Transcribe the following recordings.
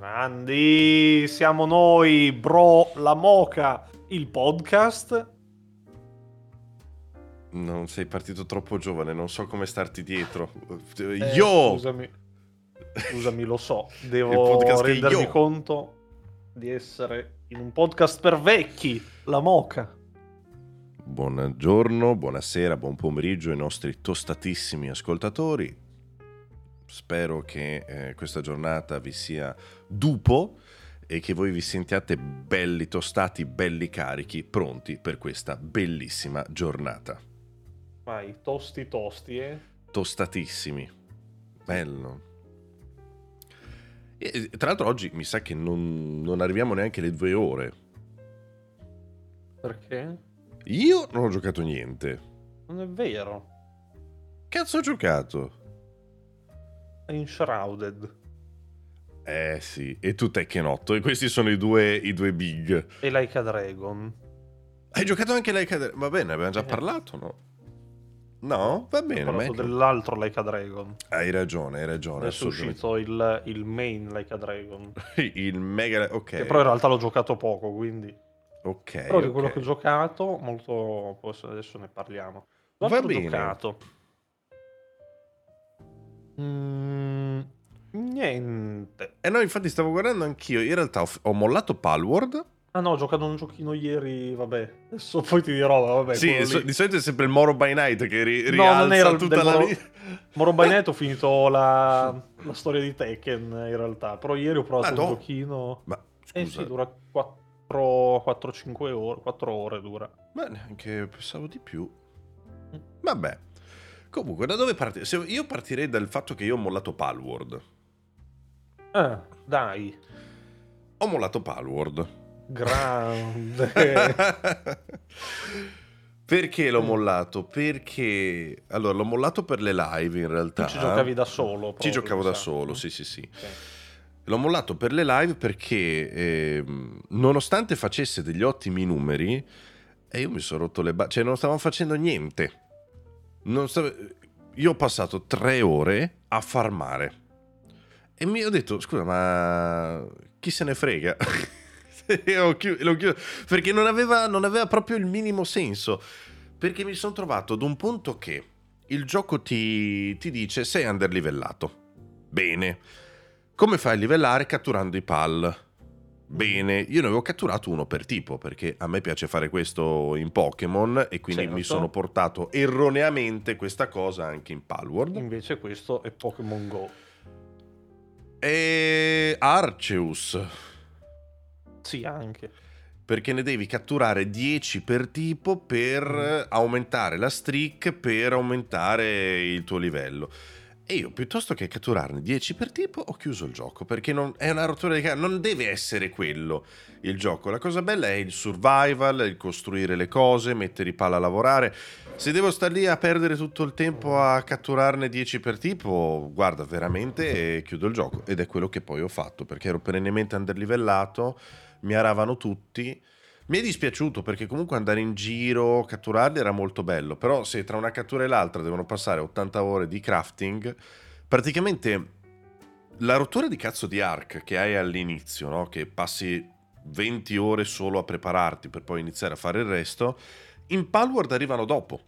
Grandi, siamo noi, bro, La Moka, il podcast. Non sei partito troppo giovane, non so come starti dietro. Io! Scusami, lo so, devo rendermi conto di essere in un podcast per vecchi, La Moka. Buongiorno, buonasera, buon pomeriggio ai nostri tostatissimi ascoltatori. Spero che questa giornata vi sia dupo e che voi vi sentiate belli tostati, belli carichi, pronti per questa bellissima giornata. Vai, tosti, tostatissimi. Bello. E, tra l'altro oggi mi sa che non arriviamo neanche alle 2 ore. Perché? Io non ho giocato niente. Non è vero. Cazzo ho giocato? Enshrouded. Eh sì, e tu Tekken 8, e questi sono i due big. E Like a Dragon. Hai giocato anche Like a Dragon? Va bene, abbiamo già parlato, no? No? Va bene. Ho parlato dell'altro Like a Dragon. Hai ragione. Adesso è uscito il main Like a Dragon. Il mega, ok. Che però in realtà l'ho giocato poco, quindi. Ok. Però di quello che ho giocato, molto. Adesso ne parliamo. Va bene. Giocato. Niente. E no, infatti stavo guardando anch'io. In realtà ho mollato Palworld. Ah no, ho giocato un giochino ieri. Vabbè, adesso poi ti dirò. Vabbè, sì, di solito è sempre il Moro by Night che rialza. No, non era tutta la Moro by Night. Ho finito la storia di Tekken in realtà. Però ieri ho provato un giochino. Ma sì, dura 4-5 ore. 4 ore dura. Ma neanche pensavo di più. Vabbè. Comunque, da dove partirei? Io partirei dal fatto che io ho mollato Palworld. Ah, dai. Ho mollato Palworld. Grande. Perché l'ho mollato? Perché... Allora, l'ho mollato per le live, in realtà. Tu ci giocavi da solo? Proprio, ci giocavo da solo, sì. Okay. L'ho mollato per le live perché, nonostante facesse degli ottimi numeri, io mi sono rotto le balle. Cioè, non stavamo facendo niente. Io ho passato 3 ore a farmare e mi ho detto scusa, ma chi se ne frega. L'ho chiuso perché non aveva proprio il minimo senso, perché mi sono trovato ad un punto che il gioco ti dice sei underlivellato. Bene, come fai a livellare? Catturando i pal. Bene, io ne avevo catturato uno per tipo, perché a me piace fare questo in Pokémon e quindi mi sono portato erroneamente questa cosa anche in Palworld. Invece questo è Pokémon Go. E Arceus. Sì, anche. Perché ne devi catturare 10 per tipo per aumentare la streak, per aumentare il tuo livello. E io, piuttosto che catturarne 10 per tipo, ho chiuso il gioco, perché non è una rottura di cazzo, non deve essere quello il gioco. La cosa bella è il survival, il costruire le cose, mettere i palla a lavorare. Se devo star lì a perdere tutto il tempo a catturarne 10 per tipo, guarda, veramente chiudo il gioco. Ed è quello che poi ho fatto, perché ero perennemente underlivellato, mi aravano tutti. Mi è dispiaciuto perché comunque andare in giro, catturarli era molto bello, però se tra una cattura e l'altra devono passare 80 ore di crafting, praticamente la rottura di cazzo di Ark che hai all'inizio, no? Che passi 20 ore solo a prepararti per poi iniziare a fare il resto, in Palworld arrivano dopo.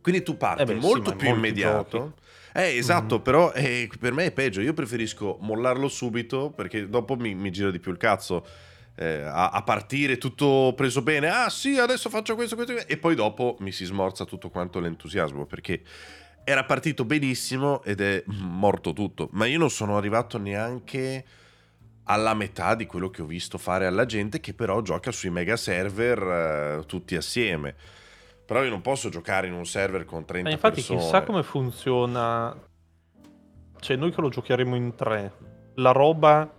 Quindi tu parti molto più immediato. Giochi. Esatto, però per me è peggio, io preferisco mollarlo subito perché dopo mi gira di più il cazzo. A partire tutto preso bene, ah sì adesso faccio questo e poi dopo mi si smorza tutto quanto l'entusiasmo, perché era partito benissimo ed è morto tutto. Ma io non sono arrivato neanche alla metà di quello che ho visto fare alla gente che però gioca sui mega server tutti assieme, però io non posso giocare in un server con 30 infatti persone. Infatti chissà come funziona, cioè noi che lo giocheremo in 3, la roba...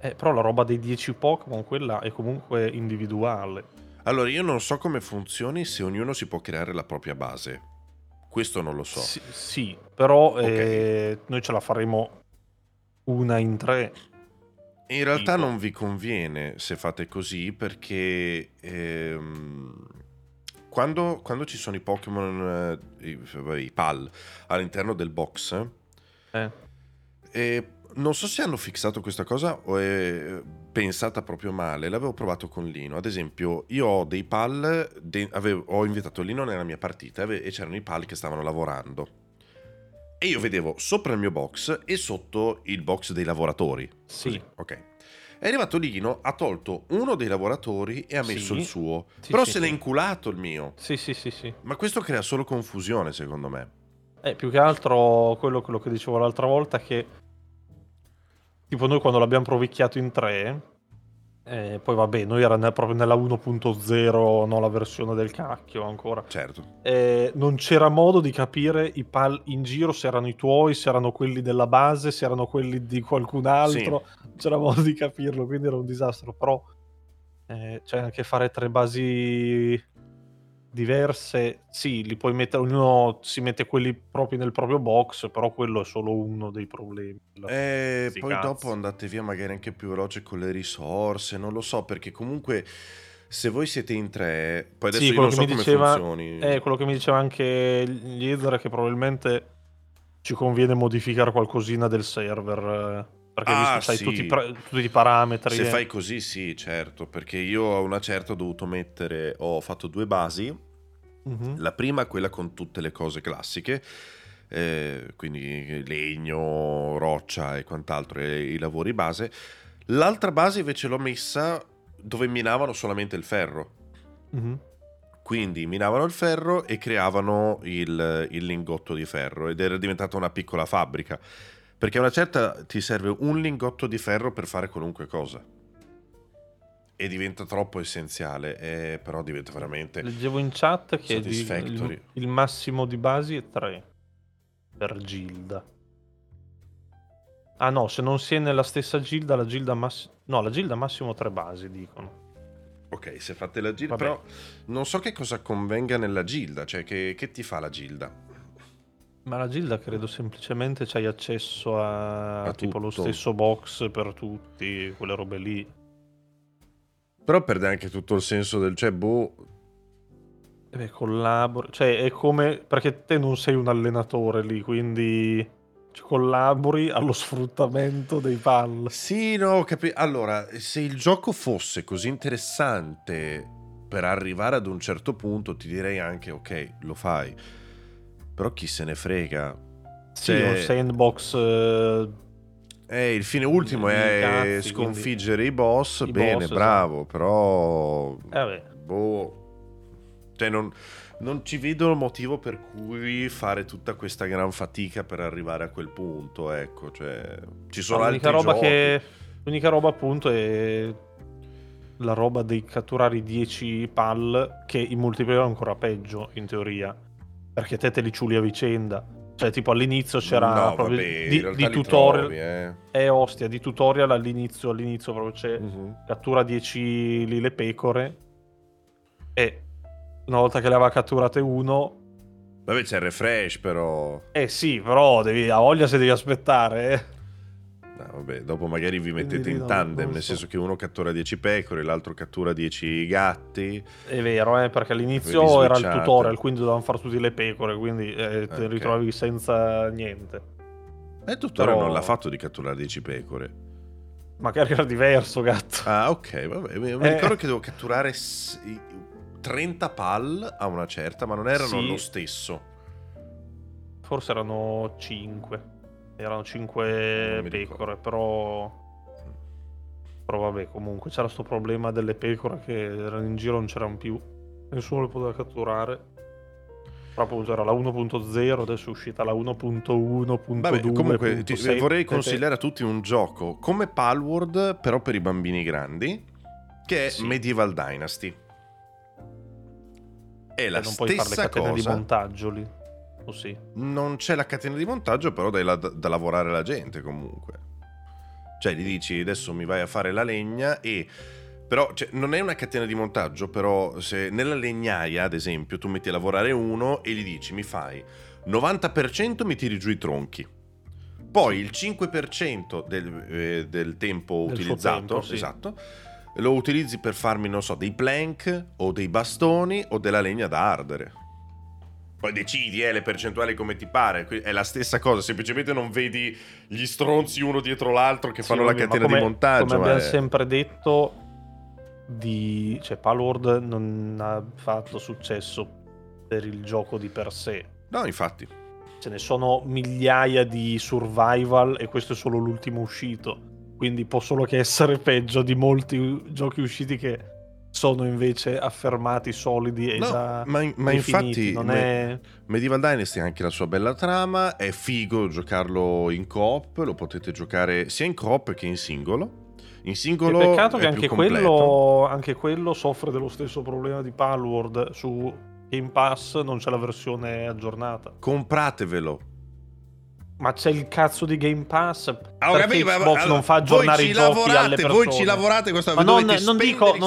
però la roba dei 10 Pokémon, quella è comunque individuale. Allora, io non so come funzioni, se ognuno si può creare la propria base. Questo non lo so. Sì però okay. Noi ce la faremo una in 3. In realtà non vi conviene se fate così, perché quando ci sono i Pokémon, i PAL, all'interno del box... non so se hanno fissato questa cosa o è pensata proprio male. L'avevo provato con Lino, ad esempio. Io ho dei PAL, ho invitato Lino nella mia partita e c'erano i PAL che stavano lavorando e io vedevo sopra il mio box e sotto il box dei lavoratori. Sì. Ok. È arrivato Lino, ha tolto uno dei lavoratori e ha messo il suo. Sì, però sì, se l'è inculato il mio. Sì. Ma questo crea solo confusione, secondo me. Più che altro quello che dicevo l'altra volta, che tipo noi quando l'abbiamo provicchiato in 3, poi vabbè, noi era proprio nella 1.0, no, la versione del cacchio ancora. Certo. Non c'era modo di capire i PAL in giro, se erano i tuoi, se erano quelli della base, se erano quelli di qualcun altro. Sì. Non c'era modo di capirlo, quindi era un disastro. Però cioè anche fare tre basi diverse, sì, li puoi mettere, ognuno si mette quelli propri nel proprio box, però quello è solo uno dei problemi. Poi cazzo, dopo andate via magari anche più veloce con le risorse, non lo so, perché comunque se voi siete in tre, poi adesso sì, io non so come funzioni. Quello che mi diceva anche Liedra, che probabilmente ci conviene modificare qualcosina del server, perché visto sai tutti i parametri. Se fai così sì, certo, perché io a una certa ho dovuto mettere, ho fatto due basi, la prima quella con tutte le cose classiche, quindi legno, roccia e quant'altro, i lavori base. L'altra base invece l'ho messa dove minavano solamente il ferro, quindi minavano il ferro e creavano il lingotto di ferro, ed era diventata una piccola fabbrica. Perché a una certa ti serve un lingotto di ferro per fare qualunque cosa. E diventa troppo essenziale, però diventa veramente... Leggevo in chat che il massimo di basi è 3 per gilda. Ah no, se non si è nella stessa gilda, la gilda massimo 3 basi, dicono. Ok, se fate la gilda... Vabbè. Però non so che cosa convenga nella gilda, cioè che ti fa la gilda? Ma la gilda credo semplicemente c'hai accesso a tipo tutto, lo stesso box per tutti, quelle robe lì. Però perde anche tutto il senso del collabori, cioè è come, perché te non sei un allenatore lì, quindi collabori allo sfruttamento dei PAL. Sì, no, allora, se il gioco fosse così interessante per arrivare ad un certo punto ti direi anche ok, lo fai. Però chi se ne frega? Sì, un sandbox... il fine ultimo è sconfiggere quindi... i boss. Bene, boss, bravo, sì. Però... Cioè non ci vedo il motivo per cui fare tutta questa gran fatica per arrivare a quel punto, ecco. Cioè, ci sono altri giochi... L'unica roba appunto è... la roba di catturare i 10 PAL, che in multiplayer è ancora peggio, in teoria. Perché te li ciuli a vicenda. Cioè tipo all'inizio c'era di tutorial trovi, di tutorial all'inizio proprio c'è cattura 10 lile pecore, e una volta che le aveva catturate uno c'è il refresh, però però devi, a voglia se devi aspettare dopo magari vi mettete in tandem, nel senso che uno cattura 10 pecore, l'altro cattura 10 gatti. È vero, perché all'inizio era il tutorial, quindi dovevano fare tutti le pecore, quindi te ritrovi senza niente. E il tutorial non l'ha fatto di catturare 10 pecore. Magari era diverso, gatto. Ah, ok, vabbè. Mi ricordo che devo catturare 30 PAL a una certa, ma non erano lo stesso. Forse erano 5. Erano 5 pecore, però vabbè, comunque c'era sto problema delle pecore che erano in giro, non c'erano più, nessuno le poteva catturare. Però appunto era la 1.0, adesso è uscita la 1.1.2. Vabbè, comunque vorrei consigliare a tutti un gioco come Palworld, però per i bambini grandi, che è Medieval Dynasty. È la stessa cosa. Non puoi fare le catene di montaggio lì. Non c'è la catena di montaggio, però dai da lavorare la gente comunque. Cioè gli dici adesso mi vai a fare la legna e... Però cioè, non è una catena di montaggio, però se nella legnaia ad esempio tu metti a lavorare uno e gli dici mi fai 90% mi tiri giù i tronchi, poi il 5% del tempo utilizzato esatto, lo utilizzi per farmi non so dei plank o dei bastoni o della legna da ardere. Poi decidi le percentuali come ti pare. È la stessa cosa, semplicemente non vedi gli stronzi uno dietro l'altro che fanno la catena di montaggio. Come abbiamo sempre detto, cioè Palworld non ha fatto successo per il gioco di per sé. No, infatti. Ce ne sono migliaia di survival e questo è solo l'ultimo uscito. Quindi può solo che essere peggio di molti giochi usciti che sono invece affermati, solidi e ma infatti non è... Medieval Dynasty ha anche la sua bella trama, è figo giocarlo in coop, lo potete giocare sia in coop che in singolo. In singolo è peccato che anche quello soffre dello stesso problema di Palworld. Su Game Pass non c'è la versione aggiornata, compratevelo. Ma c'è il cazzo di Game Pass, perché Xbox non fa aggiornare i giochi alle persone. Voi ci lavorate, questo ma non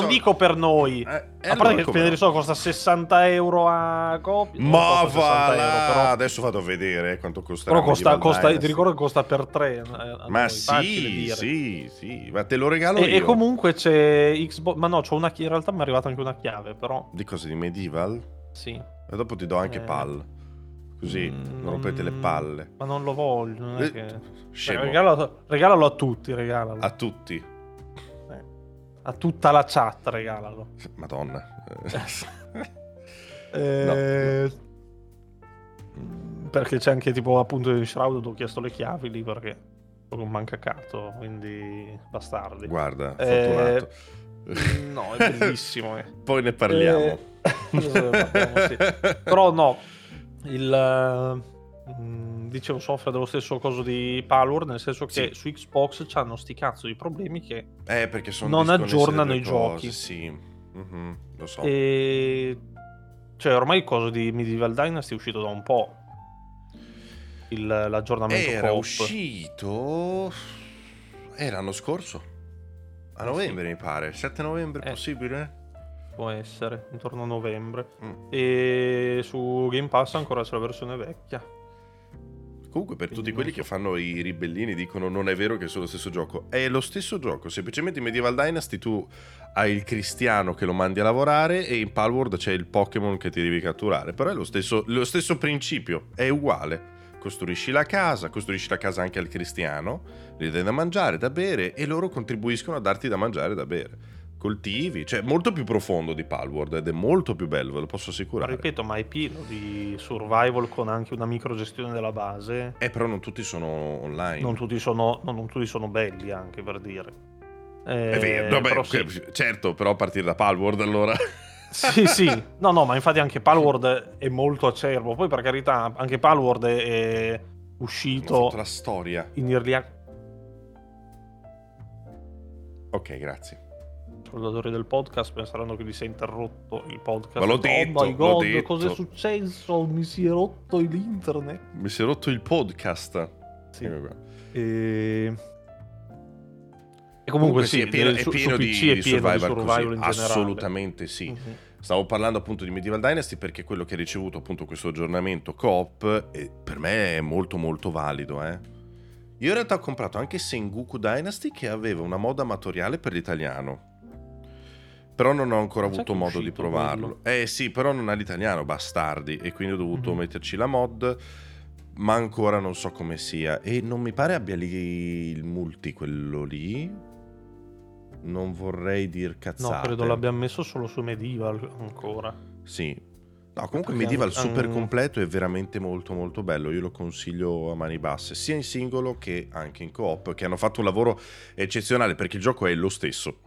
dico per noi. A parte che spendere i soldi costa 60 euro a copia. Ma va, adesso vado a vedere quanto costa. Però costa ti ricordo che costa per 3. Ma sì, ma te lo regalo io. E comunque c'è Xbox, ma no, c'ho una in realtà mi è arrivata anche una chiave, però. Di cose di Medieval? Sì. E dopo ti do anche Pal. Così non rompete le palle. Ma non lo voglio. Non è che... regalalo a tutti. Regalalo a tutti. A tutta la chat. Regalalo. Madonna. No. Perché c'è anche tipo appunto Enshrouded. Ho chiesto le chiavi lì perché sono un mancacato. Quindi bastardi. Guarda, fortunato. No, è bellissimo. Poi ne parliamo. Sì. Però no. Dicevo soffre dello stesso coso di Palworld, nel senso che su Xbox c'hanno sti cazzo di problemi che perché sono non aggiornano i giochi. Sì. Lo so. E cioè ormai il coso di Medieval Dynasty è uscito da un po'. L'aggiornamento era pop. Uscito l'anno scorso a novembre, mi pare 7 novembre possibile? Può essere, intorno a novembre. E su Game Pass ancora c'è la versione vecchia. Comunque per tutti quelli che fanno i ribellini dicono non è vero che è solo lo stesso gioco. È lo stesso gioco, semplicemente in Medieval Dynasty tu hai il cristiano che lo mandi a lavorare e in Palworld c'è il Pokémon che ti devi catturare. Però è lo stesso principio, è uguale. Costruisci la casa anche al cristiano, gli dai da mangiare, da bere e loro contribuiscono a darti da mangiare e da bere. Coltivi, cioè molto più profondo di Palworld ed è molto più bello, ve lo posso assicurare. Ripeto, ma è pieno di survival con anche una microgestione della base. Però non tutti sono online. Non tutti sono belli, anche per dire. È vero, vabbè, però sì. Certo, però a partire da Palworld allora. Sì. No, ma infatti anche Palworld è molto acerbo. Poi per carità, anche Palworld è uscito. Ho fatto la storia. In Irlanda. Ok, grazie. Ascoltatori del podcast penseranno che vi sia interrotto il podcast. Ma l'ho detto, oh my god, cosa è successo? Mi si è rotto l'internet. Mi si è rotto il podcast. Sì. E comunque sì, è pieno di survival in generale. Assolutamente sì. Uh-huh. Stavo parlando appunto di Medieval Dynasty perché quello che ha ricevuto appunto questo aggiornamento coop per me è molto molto valido. Io in realtà ho comprato anche Sengoku Dynasty che aveva una moda amatoriale per l'italiano. Però non ho ancora avuto modo di provarlo. Sì, però non ha l'italiano, bastardi. E quindi ho dovuto metterci la mod. Ma ancora non so come sia. E non mi pare abbia lì il multi, quello lì. Non vorrei dir cazzate. No, credo l'abbiamo messo solo su Medieval ancora. Sì. No, comunque Medieval super completo è veramente molto molto bello. Io lo consiglio a mani basse, sia in singolo che anche in coop, che hanno fatto un lavoro eccezionale perché il gioco è lo stesso.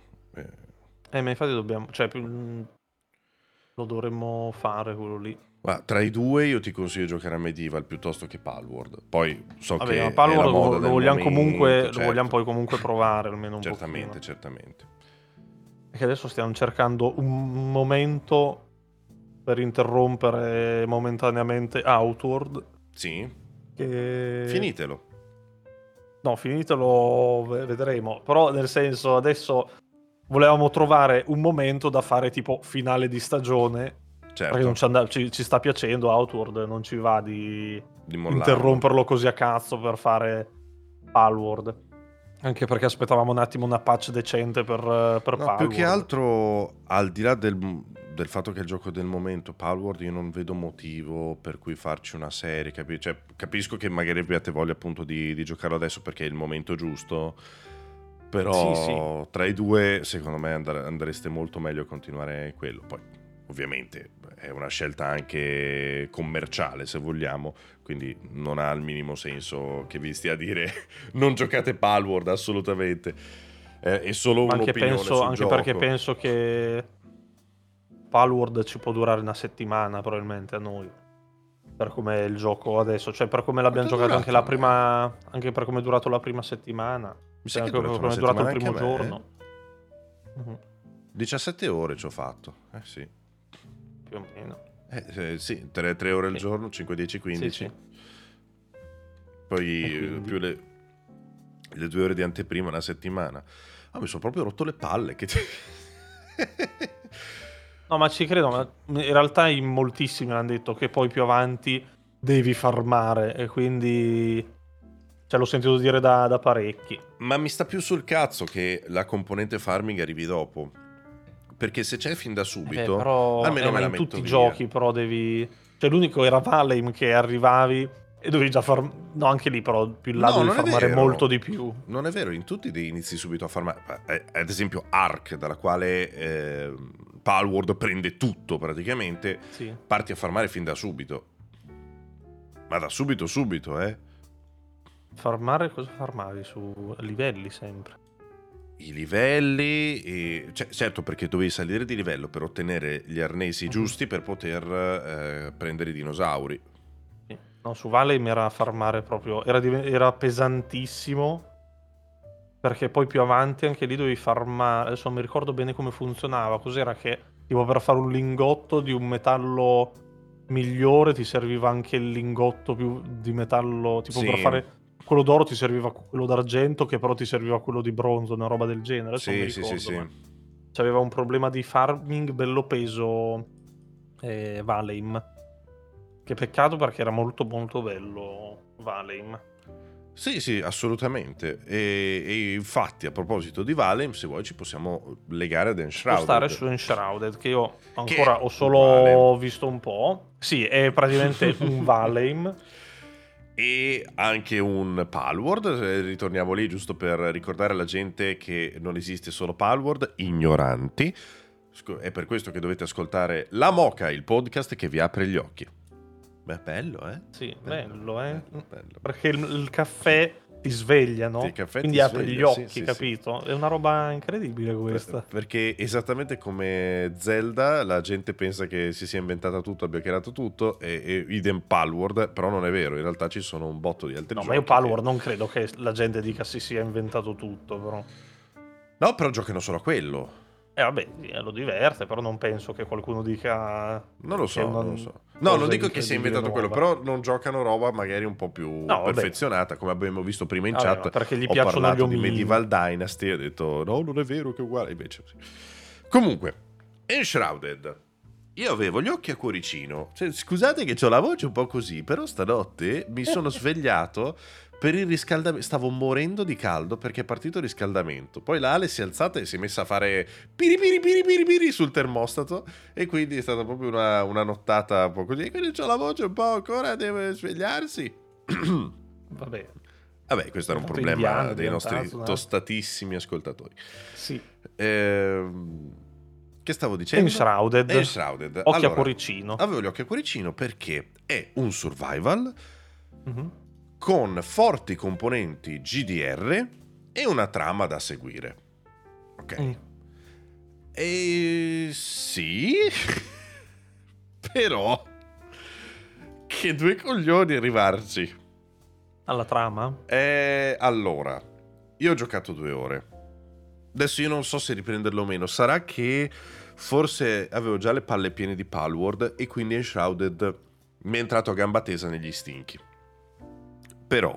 Ma infatti dobbiamo, cioè lo dovremmo fare quello lì. Ma tra i due io ti consiglio di giocare a Medieval piuttosto che Palworld. Poi so vabbè, che Palworld lo vogliamo momento, comunque, certo. Lo vogliamo poi comunque provare almeno un po'. Certamente. Perché adesso stiamo cercando un momento per interrompere momentaneamente Outward. Sì. Che... Finitelo. No, finitelo vedremo, però nel senso adesso volevamo trovare un momento da fare tipo finale di stagione. Certo. Perché non ci sta piacendo Outward, non ci va di interromperlo così a cazzo per fare Palworld. Anche perché aspettavamo un attimo una patch decente per Palworld. Più che altro al di là del del fatto che è il gioco del momento, Palworld, io non vedo motivo per cui farci una serie, cioè, capisco che magari abbiate voglia appunto di giocarlo adesso perché è il momento giusto, però sì. Tra i due secondo me andreste molto meglio a continuare quello. Poi ovviamente è una scelta anche commerciale, se vogliamo, quindi non ha il minimo senso che vi stia a dire non giocate Palworld, assolutamente, è solo un'opinione sul gioco. Anche perché penso che Palworld ci può durare una settimana probabilmente a noi, per come il gioco adesso, cioè per come l'abbiamo giocato anche la prima, anche per come è durato la prima settimana, cioè anche per come è durato il primo giorno. 17 ore ci ho fatto, sì, più o meno, sì, 3 ore al giorno, 5, 10, 15, sì. Poi più le 2 ore di anteprima, una settimana. Mi sono proprio rotto le palle che no, ma ci credo, ma in realtà in moltissimi hanno detto che poi più avanti devi farmare, e quindi l'ho sentito dire da parecchi. Ma mi sta più sul cazzo che la componente farming arrivi dopo, perché se c'è fin da subito, però, almeno me la metto in tutti i giochi, però devi, cioè l'unico era Valheim che arrivavi e dovevi già far, no, anche lì però più in là devi farmare molto di più. Non è vero, in tutti devi inizi subito a farmare, ad esempio Ark, dalla quale Palworld prende tutto praticamente, sì. Parti a farmare fin da subito, ma da subito farmare. Cosa farmavi su livelli sempre? I livelli, cioè, certo, perché dovevi salire di livello per ottenere gli arnesi giusti per poter prendere i dinosauri. No, su Valheim era farmare proprio, era pesantissimo, perché poi più avanti anche lì dovevi farmare, adesso non mi ricordo bene come funzionava, cos'era che tipo per fare un lingotto di un metallo migliore ti serviva anche il lingotto più di metallo, tipo sì. Per fare quello d'oro ti serviva quello d'argento, che però ti serviva quello di bronzo, una roba del genere. Adesso non mi ricordo, ma c'aveva un problema di farming bello peso Valheim, che peccato perché era molto molto bello Valheim. Sì, assolutamente. E infatti, a proposito di Valheim, se vuoi ci possiamo legare ad Enshrouded. Stare su Enshrouded, che io ancora ho solo visto un po'. Sì, è praticamente un Valheim. E anche un Palworld, ritorniamo lì giusto per ricordare alla gente che non esiste solo Palworld, ignoranti. È per questo che dovete ascoltare La Moka, il podcast che vi apre gli occhi. Beh, bello, eh? Sì, bello. Perché il caffè ti sveglia, no? Quindi apri gli occhi, sì, capito? Sì. È una roba incredibile questa. Perché esattamente come Zelda, la gente pensa che si sia inventata tutto, abbia creato tutto, e idem Palworld, però non è vero, in realtà ci sono un botto di altri giochi. No, ma io Palworld non credo che la gente dica si sia inventato tutto, però. No, però giocano solo a quello. Vabbè, lo diverte, però non penso che qualcuno dica. Non lo so. No, non dico che sia inventato quello, però non giocano roba magari un po' più perfezionata, come abbiamo visto prima in chat. No, perché gli piacciono parlato gli omini. Di Medieval Dynasty, ho detto no, non è vero che è uguale, invece sì. Comunque, Enshrouded. Io avevo gli occhi a cuoricino. Cioè, scusate che c'ho la voce un po' così, però stanotte mi sono svegliato per il riscaldamento, stavo morendo di caldo perché è partito il riscaldamento. Poi la Ale si è alzata e si è messa a fare piripiri sul termostato, e quindi è stata proprio una nottata un po' così. E quindi c'ho la voce un po' ancora, deve svegliarsi. Vabbè, questo era un problema dei nostri tostatissimi ascoltatori. Sì. Che stavo dicendo? Enshrouded. Occhio a cuoricino. Avevo gli occhi a cuoricino perché è un survival con forti componenti GDR e una trama da seguire. Ok. E sì, però che due coglioni arrivarci alla trama. Allora, io ho giocato 2 ore. Adesso io non so se riprenderlo o meno. Sarà che forse avevo già le palle piene di Palworld e quindi Enshrouded mi è entrato a gamba tesa negli stinchi. Però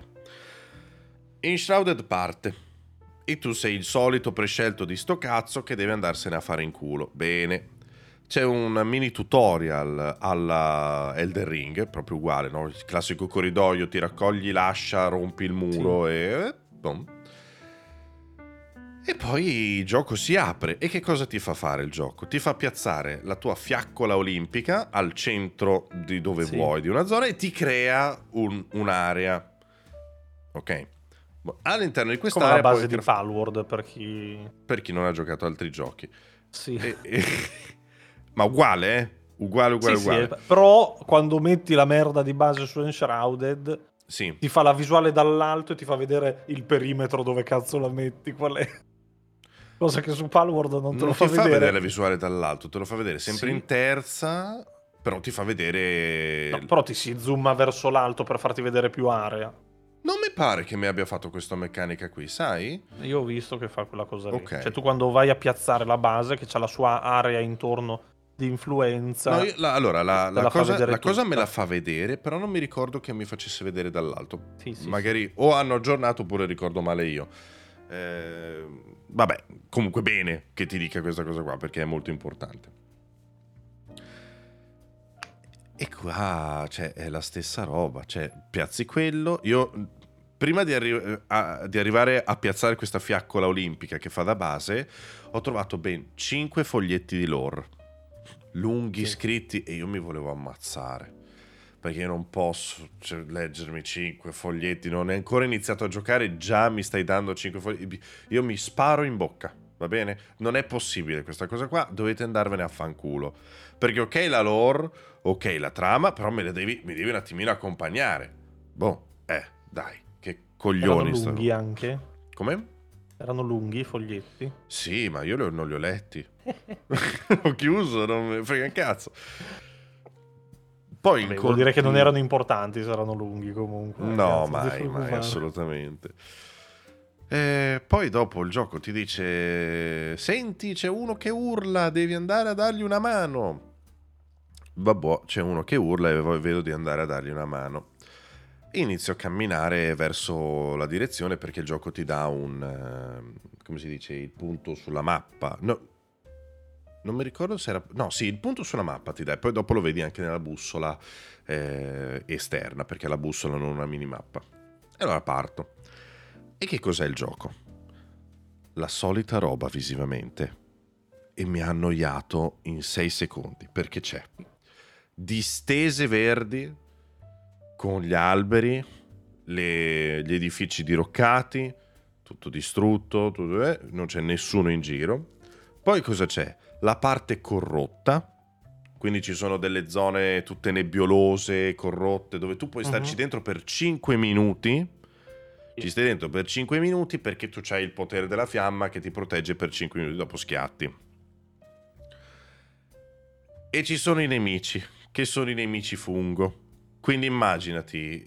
Enshrouded parte e tu sei il solito prescelto di sto cazzo che deve andarsene a fare in culo. Bene, c'è un mini tutorial alla Elden Ring, proprio uguale, no? Il classico corridoio, ti raccogli l'ascia, rompi il muro e boom. E poi il gioco si apre. E che cosa ti fa fare il gioco? Ti fa piazzare la tua fiaccola olimpica al centro di dove vuoi, di una zona, e ti crea un'area. Ok. All'interno di quest'area, come la base di Palworld, per chi non ha giocato altri giochi. Sì. Ma uguale, eh? Uguale. Sì, però quando metti la merda di base su Enshrouded, sì, ti fa la visuale dall'alto e ti fa vedere il perimetro dove cazzo la metti, qual è. Cosa che su Palworld non fa vedere. Non ti fa vedere la visuale dall'alto, te lo fa vedere sempre in terza, però ti fa vedere... No, però ti si zooma verso l'alto per farti vedere più area. Non mi pare che mi abbia fatto questa meccanica qui, sai? Io ho visto che fa quella cosa lì. Okay. Cioè tu quando vai a piazzare la base, che c'ha la sua area intorno di influenza... No, la cosa me la fa vedere, però non mi ricordo che mi facesse vedere dall'alto. Sì, magari o hanno aggiornato oppure ricordo male io. Vabbè, comunque bene che ti dica questa cosa qua, perché è molto importante. E qua cioè, è la stessa roba, cioè piazzi quello. Io prima di arrivare a piazzare questa fiaccola olimpica che fa da base, ho trovato ben 5 foglietti di lore lunghi, scritti, e io mi volevo ammazzare, perché non posso leggermi 5 foglietti, non è ancora iniziato a giocare, già mi stai dando 5 foglietti, io mi sparo in bocca, va bene? Non è possibile questa cosa qua, dovete andarvene a fanculo, perché ok la lore, ok la trama, però mi devi un attimino accompagnare. Boh, dai, che coglioni. Erano lunghi anche? Come? Erano lunghi i foglietti? Sì, ma io non li ho letti. Ho chiuso, non mi frega un cazzo. Poi vuol dire che non erano importanti, saranno lunghi comunque. No, ragazzi, mai, assolutamente. Poi dopo il gioco ti dice: senti, c'è uno che urla, devi andare a dargli una mano. Vabbè, c'è uno che urla e poi vedo di andare a dargli una mano. Inizio a camminare verso la direzione, perché il gioco ti dà un... come si dice? Il punto sulla mappa. No, non mi ricordo se era... No, sì, il punto sulla mappa ti dai, poi dopo lo vedi anche nella bussola esterna, perché la bussola non è una minimappa. E allora parto. E che cos'è il gioco? La solita roba visivamente. E mi ha annoiato in 6 secondi, perché c'è distese verdi con gli alberi, gli edifici diroccati, tutto distrutto, non c'è nessuno in giro. Poi cosa c'è? La parte corrotta, quindi ci sono delle zone tutte nebbiolose, corrotte, dove tu puoi starci dentro per 5 minuti. Ci stai dentro per 5 minuti perché tu c'hai il potere della fiamma che ti protegge per 5 minuti, dopo schiatti. E ci sono i nemici, che sono i nemici fungo. Quindi immaginati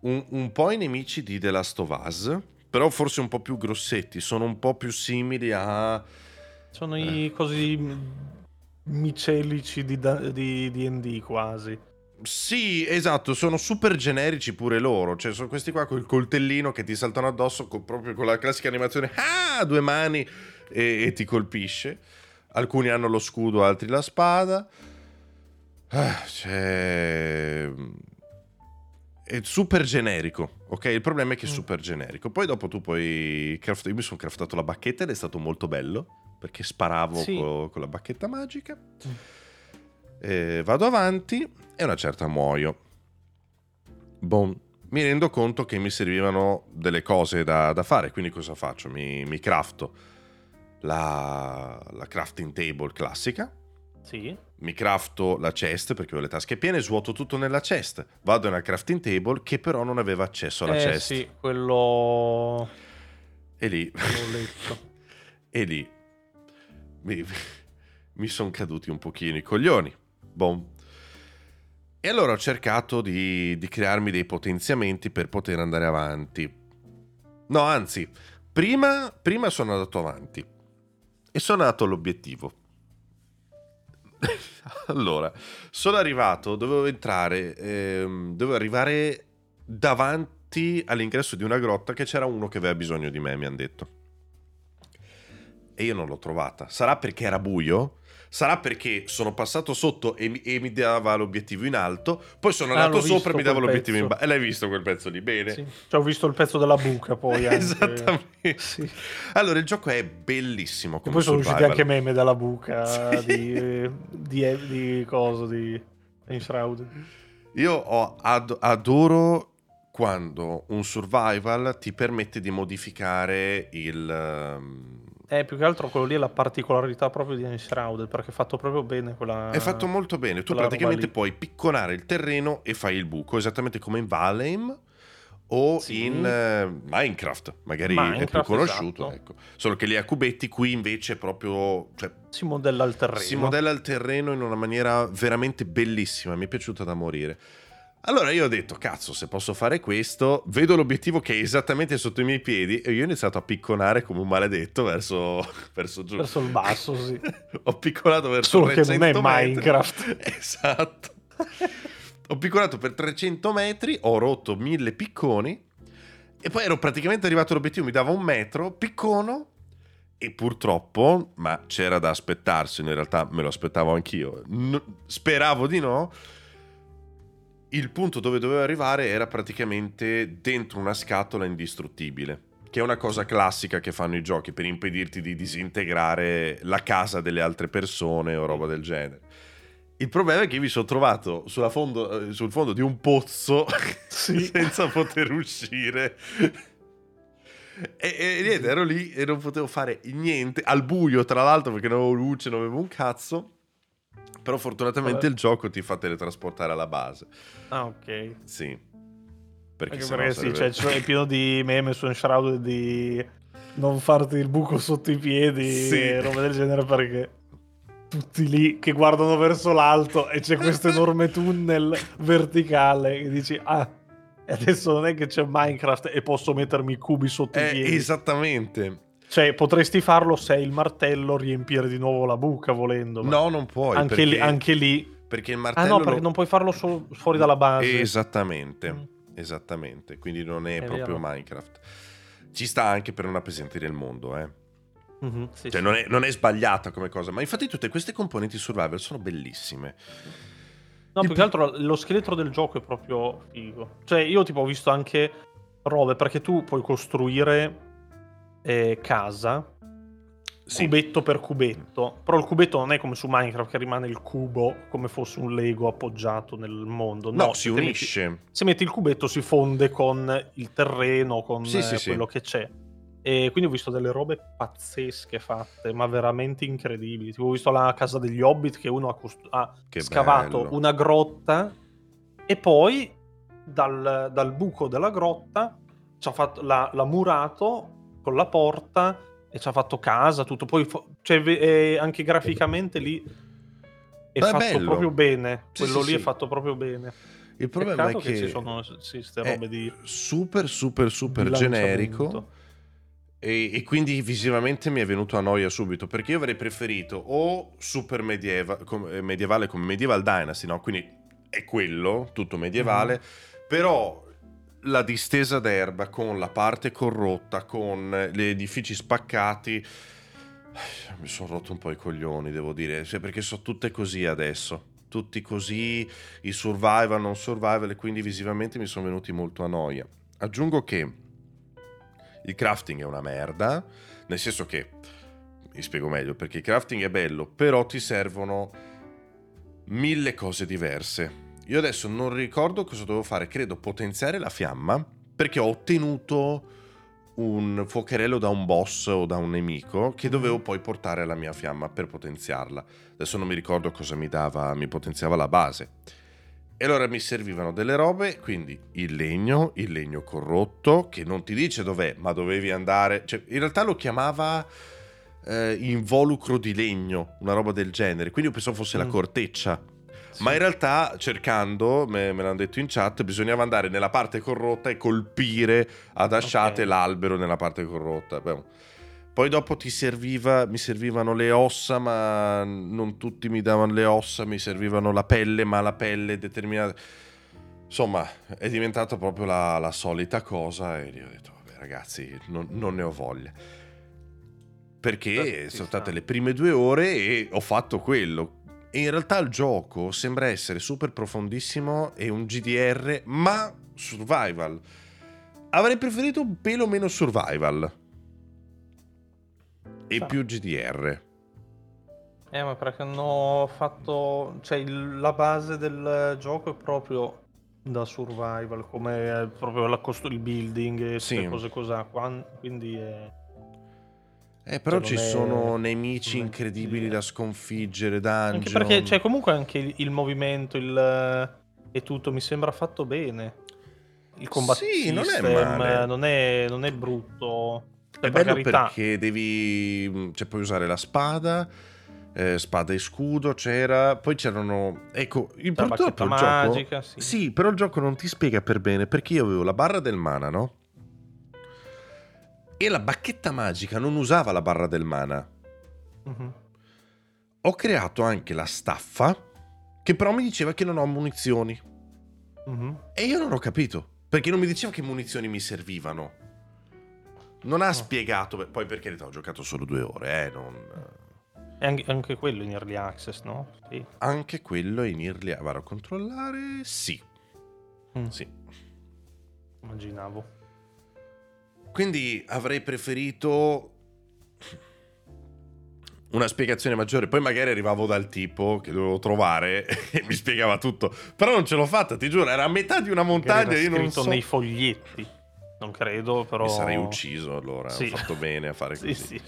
un po' i nemici di The Last of Us, però forse un po' più grossetti, sono un po' più simili a... Sono i così micelici di D&D quasi. Sì, esatto, sono super generici pure loro, cioè sono questi qua col coltellino che ti saltano addosso proprio con la classica animazione, due mani e ti colpisce. Alcuni hanno lo scudo, altri la spada. È super generico, ok? Il problema è che è super generico. Poi dopo tu puoi io mi sono craftato la bacchetta ed è stato molto bello, perché sparavo con la bacchetta magica. Vado avanti e una certa muoio. Boom. Mi rendo conto che mi servivano delle cose da fare, quindi cosa faccio? Mi crafto la crafting table classica. Sì. Mi crafto la chest perché ho le tasche piene, svuoto tutto nella chest. Vado nella crafting table che però non aveva accesso alla chest. Sì, quello. E lì. L'ho letto. E lì. Mi sono caduti un pochino i coglioni. Boom. E allora ho cercato di crearmi dei potenziamenti per poter andare avanti. No, anzi, prima sono andato avanti e sono andato all'obiettivo. Allora, sono arrivato, dovevo arrivare davanti all'ingresso di una grotta che c'era uno che aveva bisogno di me, mi hanno detto. E io non l'ho trovata. Sarà perché era buio? sarà perché sono passato sotto e mi dava l'obiettivo in alto, poi sono andato sopra e mi dava l'obiettivo in basso. L'hai visto quel pezzo lì? Bene. Sì. Cioè, ho visto il pezzo della buca poi. Esattamente. Sì. Allora, il gioco è bellissimo. Come e poi sono usciti anche meme dalla buca, sì, di cosa, di Enshrouded. Io adoro quando un survival ti permette di modificare il... più che altro quello lì è la particolarità proprio di Enshrouded, perché è fatto proprio bene quella... È fatto molto bene, tu praticamente puoi picconare il terreno e fai il buco, esattamente come in Valheim o in Minecraft, magari è più conosciuto, esatto. Ecco. Solo che lì a cubetti, qui invece è proprio... Cioè, si modella il terreno. Si modella il terreno in una maniera veramente bellissima, mi è piaciuta da morire. Allora io ho detto, cazzo, se posso fare questo, vedo l'obiettivo che è esattamente sotto i miei piedi e io ho iniziato a picconare come un maledetto verso giù. Verso il basso, sì. Ho picconato verso 300 metri. Solo che non è Minecraft. Esatto. Ho picconato per 300 metri, ho rotto 1000 picconi e poi ero praticamente arrivato all'obiettivo, mi dava 1 metro, piccono e purtroppo, ma c'era da aspettarselo, in realtà me lo aspettavo anch'io, speravo di no. Il punto dove dovevo arrivare era praticamente dentro una scatola indistruttibile, che è una cosa classica che fanno i giochi per impedirti di disintegrare la casa delle altre persone o roba del genere. Il problema è che mi sono trovato sul fondo di un pozzo, sì, senza poter uscire. E niente, ero lì e non potevo fare niente, al buio tra l'altro, perché non avevo luce, non avevo un cazzo. Però fortunatamente il gioco ti fa teletrasportare alla base. Ah, ok. Sì. Perché sarebbe... sì, cioè, è pieno di meme su Enshrouded di non farti il buco sotto i piedi, sì, e roba del genere, perché tutti lì che guardano verso l'alto e c'è questo enorme tunnel verticale e dici, ah, adesso non è che c'è Minecraft e posso mettermi i cubi sotto i piedi. Esattamente. Cioè, potresti farlo se il martello riempire di nuovo la buca, volendo. Ma no, non puoi. Anche, perché, anche lì. Perché il martello... Ah no, perché non puoi farlo solo fuori dalla base. Esattamente. Esattamente. Quindi non è proprio vero. Minecraft. Ci sta anche per non appesantire il mondo, eh. Mm-hmm, sì, cioè, sì. Non è sbagliata come cosa. Ma infatti tutte queste componenti survival sono bellissime. No, più che altro lo scheletro del gioco è proprio figo. Cioè, io tipo ho visto anche robe, perché tu puoi costruire... casa, sì, cubetto per cubetto, però il cubetto non è come su Minecraft che rimane il cubo come fosse un Lego appoggiato nel mondo, no, si unisce, se metti il cubetto si fonde con il terreno, con quello che c'è, e quindi ho visto delle robe pazzesche fatte, ma veramente incredibili, tipo ho visto la casa degli Hobbit che uno ha scavato una grotta e poi dal buco della grotta ci ha fatto l'ha murato con la porta e ci ha fatto casa, tutto, poi anche graficamente lì è fatto bello. Proprio bene, sì, quello sì, lì sì. È fatto proprio bene. Il problema è che ci sono queste robe di super generico e quindi visivamente mi è venuto a noia subito, perché io avrei preferito o super medievale come Medieval Dynasty, no? Quindi è quello, tutto medievale, però la distesa d'erba con la parte corrotta, con gli edifici spaccati, mi sono rotto un po' i coglioni, devo dire, perché sono tutte così adesso, tutti così, i survival, non survival, e quindi visivamente mi sono venuti molto a noia. Aggiungo che il crafting è una merda, nel senso che, vi spiego meglio, perché il crafting è bello, però ti servono 1000 cose diverse. Io adesso non ricordo cosa dovevo fare, credo potenziare la fiamma, perché ho ottenuto un fuocherello da un boss o da un nemico che dovevo poi portare alla mia fiamma per potenziarla. Adesso non mi ricordo cosa mi dava, mi potenziava la base. E allora mi servivano delle robe, quindi il legno corrotto, che non ti dice dov'è, ma dovevi andare... Cioè, in realtà lo chiamava involucro di legno, una roba del genere, quindi io pensavo fosse la corteccia. Ma in realtà, cercando, me l'hanno detto in chat, bisognava andare nella parte corrotta e colpire ad asciate l'albero nella parte corrotta. Beh. Poi dopo mi servivano le ossa, ma non tutti mi davano le ossa, mi servivano la pelle, ma la pelle determinata... Insomma, è diventata proprio la solita cosa e io ho detto, vabbè ragazzi, non ne ho voglia. perché sono state le prime 2 ore e ho fatto quello. E in realtà il gioco sembra essere super profondissimo e un GDR, ma survival. Avrei preferito un pelo meno survival e più GDR. Ma perché hanno fatto... Cioè, la base del gioco è proprio da survival, come proprio la il building e queste cose così. Quindi è... però cioè, ci sono nemici incredibili da sconfiggere, dungeon... Anche perché, cioè, comunque anche il movimento, e tutto mi sembra fatto bene. Il combat system non è brutto. È bello carità. Perché devi... Cioè, puoi usare la spada... spada e scudo c'era, poi c'erano, ecco, purtroppo il magica, gioco sì, però il gioco non ti spiega per bene, perché io avevo la barra del mana, no? E la bacchetta magica non usava la barra del mana. Ho creato anche la staffa, che però mi diceva che non ho munizioni. E io non ho capito, perché non mi diceva che munizioni mi servivano. Non ha spiegato, poi per carità ho giocato solo 2 ore, non... Anche quello in early access, no? Sì. Anche quello in early access. Vado a controllare. Sì. Sì. Immaginavo. Quindi avrei preferito una spiegazione maggiore. Poi magari arrivavo dal tipo che dovevo trovare e mi spiegava tutto. Però non ce l'ho fatta, ti giuro. Era a metà di una montagna. Era scritto nei foglietti. Non credo, però... Mi sarei ucciso allora. Sì. Ho fatto bene a fare così. Sì.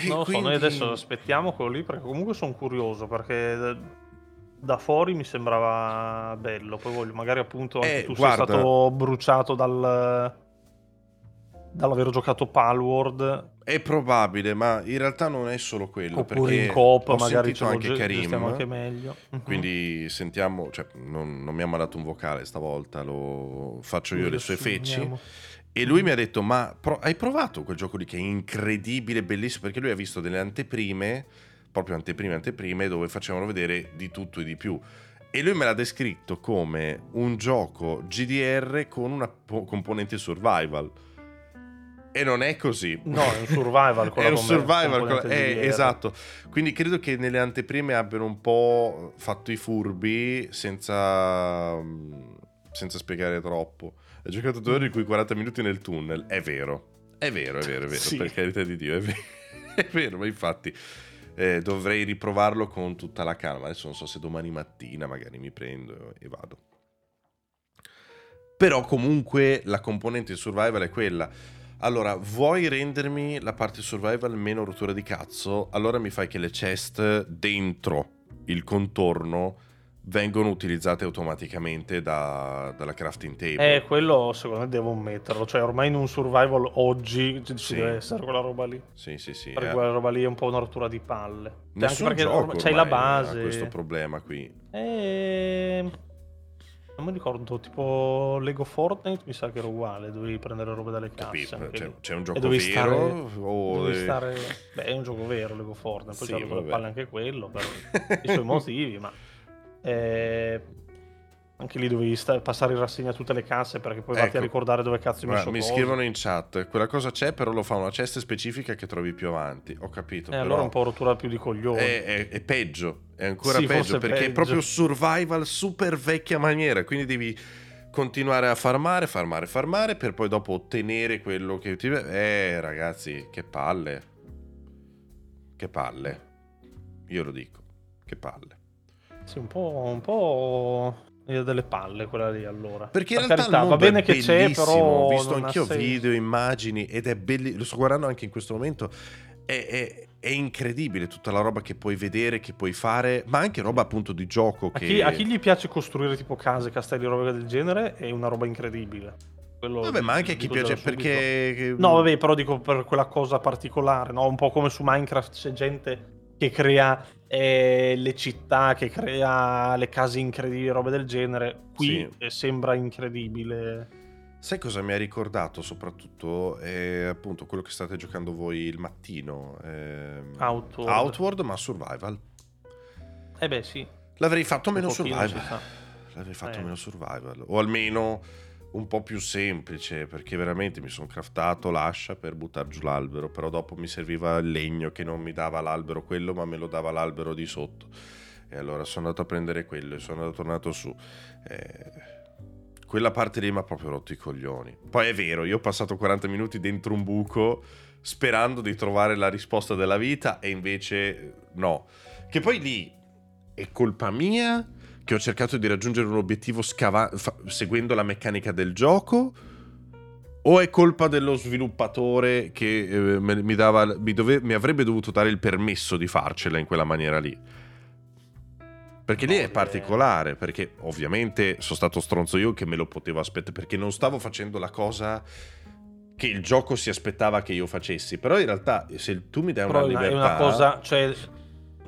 Non lo so, noi adesso aspettiamo quello lì, perché comunque sono curioso, perché da fuori mi sembrava bello. Poi voglio, magari appunto anche tu sei stato bruciato dall'aver giocato Palworld. È probabile, ma in realtà non è solo quello. Oppure in coop, magari c'è anche Karim, anche meglio. Quindi sentiamo, cioè, non mi ha mandato un vocale stavolta, lo faccio io le sue feci. E lui mi ha detto, ma hai provato quel gioco lì che è incredibile, bellissimo, perché lui ha visto delle anteprime, proprio anteprime, dove facevano vedere di tutto e di più. E lui me l'ha descritto come un gioco GDR con una componente survival. E non è così. No, è un survival. Con è un survival. Esatto. Quindi credo che nelle anteprime abbiano un po' fatto i furbi senza spiegare troppo. Ho giocato 2 ore di cui 40 minuti nel tunnel. È vero, sì. Per carità di Dio, è vero, ma infatti dovrei riprovarlo con tutta la calma. Adesso non so se domani mattina magari mi prendo e vado. Però comunque la componente survival è quella. Allora, vuoi rendermi la parte survival meno rottura di cazzo? Allora mi fai che le chest dentro il contorno vengono utilizzate automaticamente dalla crafting table. Quello secondo me devo metterlo, cioè ormai in un survival oggi ci deve essere quella roba lì. Sì. Perché quella roba lì è un po' una rottura di palle. Nessun anche perché ormai c'hai la base. Questo problema qui. Non mi ricordo, tipo Lego Fortnite mi sa che era uguale, dovevi prendere roba dalle casse. C'è un gioco vero? Beh, è un gioco vero Lego Fortnite, poi c'è la palla anche quello, per i suoi motivi, ma anche lì dovevi passare in rassegna tutte le casse, perché poi vatti a ricordare dove cazzo mi sono. Mi scrivono in chat, quella cosa c'è, però lo fa una cesta specifica che trovi più avanti. Ho capito, però allora un po' rottura più di coglioni. È peggio, è ancora peggio, perché è proprio survival super vecchia maniera. Quindi devi continuare a farmare per poi dopo ottenere quello che ti... ragazzi, che palle, io lo dico, che palle. Sì, un po' delle palle quella lì, allora. Perché in realtà va bene che c'è, però ho visto anch'io video, immagini, ed è bellissimo. Lo sto guardando anche in questo momento. È incredibile tutta la roba che puoi vedere, che puoi fare, ma anche roba appunto di gioco. A chi gli piace costruire tipo case, castelli, roba del genere, è una roba incredibile. Vabbè, ma anche a chi piace, perché... No, vabbè, però dico per quella cosa particolare, no? Un po' come su Minecraft c'è gente che crea le città, che crea le case incredibili, robe del genere. Qui sembra incredibile. Sai cosa mi ha ricordato soprattutto? Appunto quello che state giocando voi il mattino. Outward, ma survival. L'avrei fatto meno survival. O almeno un po' più semplice, perché veramente mi sono craftato l'ascia per buttare giù l'albero, però dopo mi serviva il legno che non mi dava l'albero quello, ma me lo dava l'albero di sotto, e allora sono andato a prendere quello e sono tornato su. Quella parte lì mi ha proprio rotto i coglioni. Poi è vero, io ho passato 40 minuti dentro un buco sperando di trovare la risposta della vita, e invece no. Che poi lì è colpa mia che ho cercato di raggiungere un obiettivo seguendo la meccanica del gioco, o è colpa dello sviluppatore che mi avrebbe dovuto dare il permesso di farcela in quella maniera lì? Perché lì è particolare, perché ovviamente sono stato stronzo io che me lo potevo aspettare, perché non stavo facendo la cosa che il gioco si aspettava che io facessi. Però in realtà se tu mi dai una libertà... È una cosa... Cioè...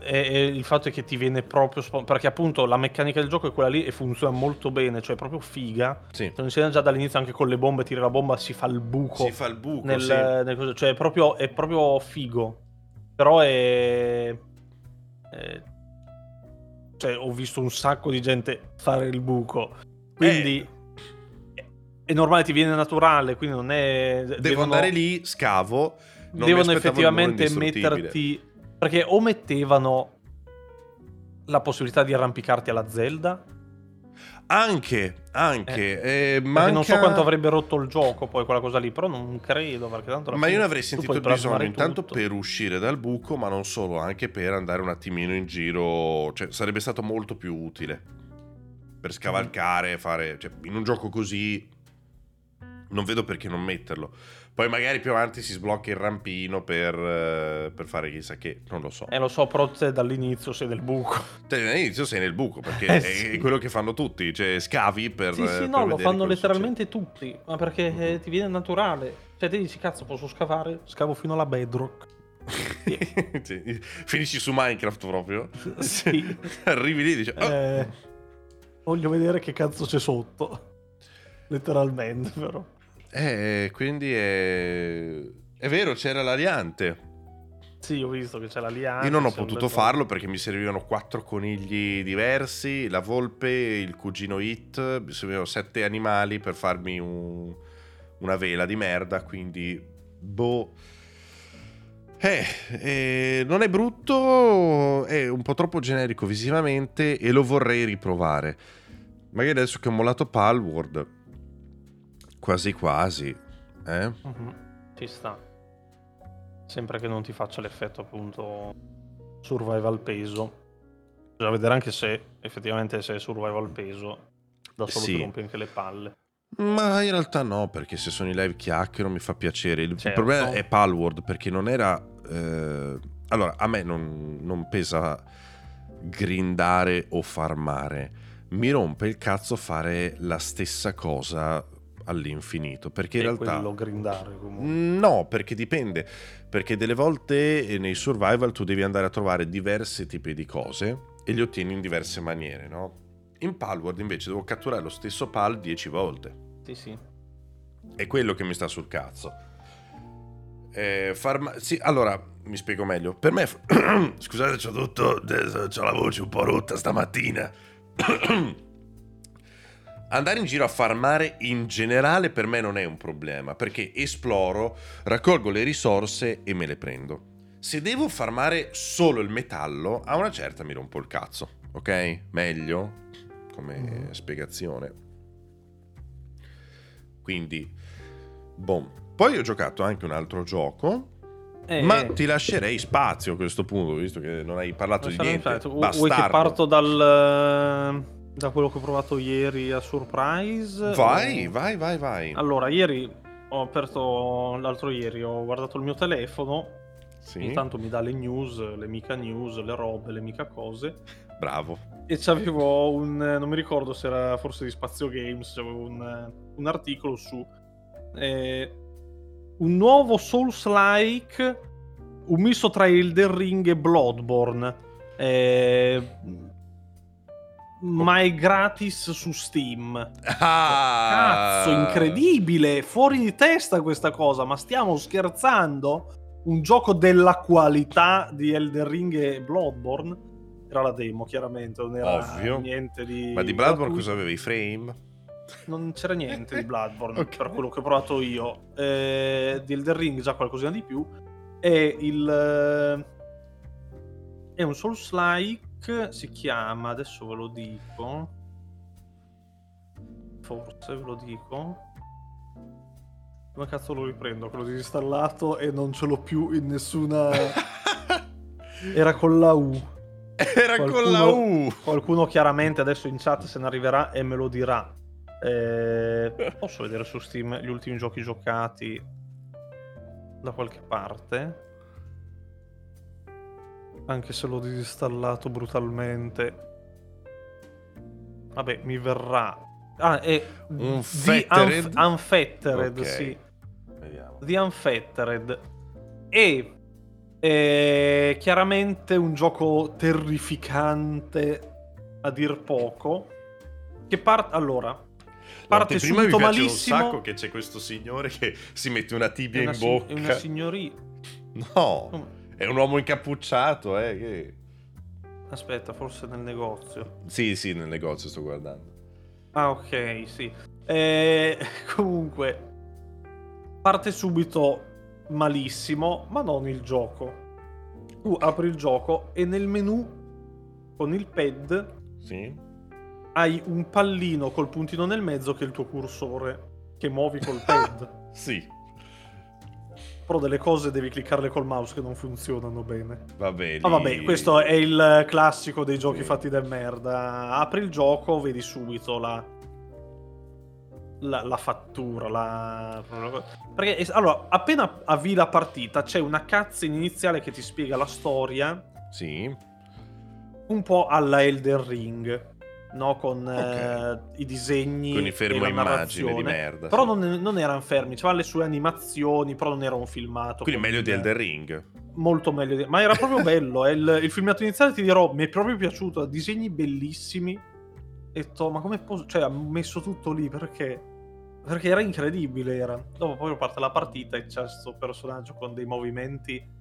E il fatto è che ti viene proprio perché appunto la meccanica del gioco è quella lì e funziona molto bene, cioè è proprio figa. Sì. Non si già dall'inizio anche con le bombe, tira la bomba, si fa il buco sì. Cioè è proprio figo. Però cioè ho visto un sacco di gente fare il buco, quindi è normale, ti viene naturale, quindi non è devo andare lì, scavo, non devono effettivamente metterti. Perché o mettevano la possibilità di arrampicarti alla Zelda. Anche. Manca... Non so quanto avrebbe rotto il gioco poi quella cosa lì, però non credo. Perché tanto ma io ne avrei sentito il bisogno intanto per uscire dal buco, ma non solo, anche per andare un attimino in giro. Cioè sarebbe stato molto più utile per scavalcare, fare... Cioè, in un gioco così non vedo perché non metterlo. Poi magari più avanti si sblocca il rampino per fare chissà che, non lo so. Lo so, però dall'inizio sei nel buco. Dall'inizio sei nel buco, perché sì. È quello che fanno tutti, cioè scavi per Sì, no, lo fanno letteralmente tutti, ma perché ti viene naturale. Cioè te dici, cazzo, posso scavare? Scavo fino alla bedrock. Finisci su Minecraft proprio? Sì. Arrivi lì e dici... Voglio vedere che cazzo c'è sotto. Letteralmente, però. Quindi è vero, c'era l'aliante. Sì, ho visto che c'è l'aliante. Io non ho potuto farlo perché mi servivano 4 conigli diversi, la volpe, il cugino It. Mi servivano 7 animali per farmi una vela di merda. Quindi boh. Non è brutto, è un po' troppo generico visivamente e lo vorrei riprovare. Magari adesso che ho mollato Palworld. Quasi quasi, Ci sta. Sempre che non ti faccia l'effetto appunto survival peso. Bisogna vedere anche se effettivamente se è survival peso da solo sì. Ti rompi anche le palle. Ma in realtà no, perché se sono i live chiacchiero mi fa piacere. Il problema è Palworld, perché non era... Allora, a me non pesa grindare o farmare. Mi rompe il cazzo fare la stessa cosa all'infinito, perché in realtà quello grindare comunque. No, perché dipende, perché delle volte nei survival tu devi andare a trovare diversi tipi di cose e li ottieni in diverse maniere, no? In Palworld invece devo catturare lo stesso pal 10 volte. Sì. È quello che mi sta sul cazzo. Sì, allora mi spiego meglio. Per me scusate, c'ho la voce un po' rotta stamattina. Andare in giro a farmare in generale per me non è un problema, perché esploro, raccolgo le risorse e me le prendo. Se devo farmare solo il metallo, a una certa mi rompo il cazzo, ok? Meglio come spiegazione. Quindi, boom. Poi ho giocato anche un altro gioco. Ma ti lascerei spazio a questo punto, visto che non hai parlato di niente. Vuoi che parto da quello che ho provato ieri a Surprise? Vai. Allora, ieri ho aperto, l'altro ieri ho guardato il mio telefono. Sì. Intanto mi dà le news, le mica news, le robe, le mica cose. Bravo. E c'avevo non mi ricordo se era forse di Spazio Games, c'avevo un articolo su un nuovo Souls-like, un misto tra Elden Ring e Bloodborne. Ma è gratis su Steam. Cazzo, incredibile, fuori di testa questa cosa, ma stiamo scherzando? Un gioco della qualità di Elden Ring e Bloodborne. Era la demo, chiaramente, non era ovvio. Niente di... Ma di Bloodborne cosa avevi? I frame? non c'era niente di Bloodborne, okay, per quello che ho provato io. Di Elden Ring già qualcosina di più. È un Souls-like, si chiama, adesso ve lo dico, forse ve lo dico. Come cazzo lo riprendo? Quello disinstallato e non ce l'ho più in nessuna... Era con la U. Era qualcuno, con la U! Qualcuno chiaramente adesso in chat se ne arriverà e me lo dirà. Posso vedere su Steam gli ultimi giochi giocati da qualche parte? Anche se l'ho disinstallato brutalmente. Vabbè, mi verrà... Ah, è Unfettered? The Unfettered, okay, sì. Vediamo. The Unfettered. E è chiaramente un gioco terrificante a dir poco. Che parte subito malissimo. Prima mi piace un sacco che c'è questo signore che si mette una tibia in bocca. È una signoria. No, è un uomo incappucciato, che... Aspetta, forse nel negozio. Sì, nel negozio sto guardando. Ah, ok, sì. Comunque, parte subito malissimo, ma non il gioco. Tu apri il gioco e nel menu con il pad, sì, hai un pallino col puntino nel mezzo che è il tuo cursore, che muovi col pad. Sì. Però delle cose devi cliccarle col mouse che non funzionano bene. Vabbè, questo è il classico dei giochi, sì, fatti da merda. Apri il gioco, vedi subito la fattura, perché allora appena avvii la partita c'è una cutscene iniziale che ti spiega la storia, sì, un po' alla Elden Ring, no, con i disegni, con i fermo immagine di merda, però sì, non erano fermi, c'aveva le sue animazioni, però non era un filmato, quindi meglio di Elden Ring, molto meglio ma era proprio bello. Il filmato iniziale, ti dirò, mi è proprio piaciuto, disegni bellissimi, ho detto ma come posso, cioè ha messo tutto lì perché era incredibile, era. Dopo poi parte la partita e c'è questo personaggio con dei movimenti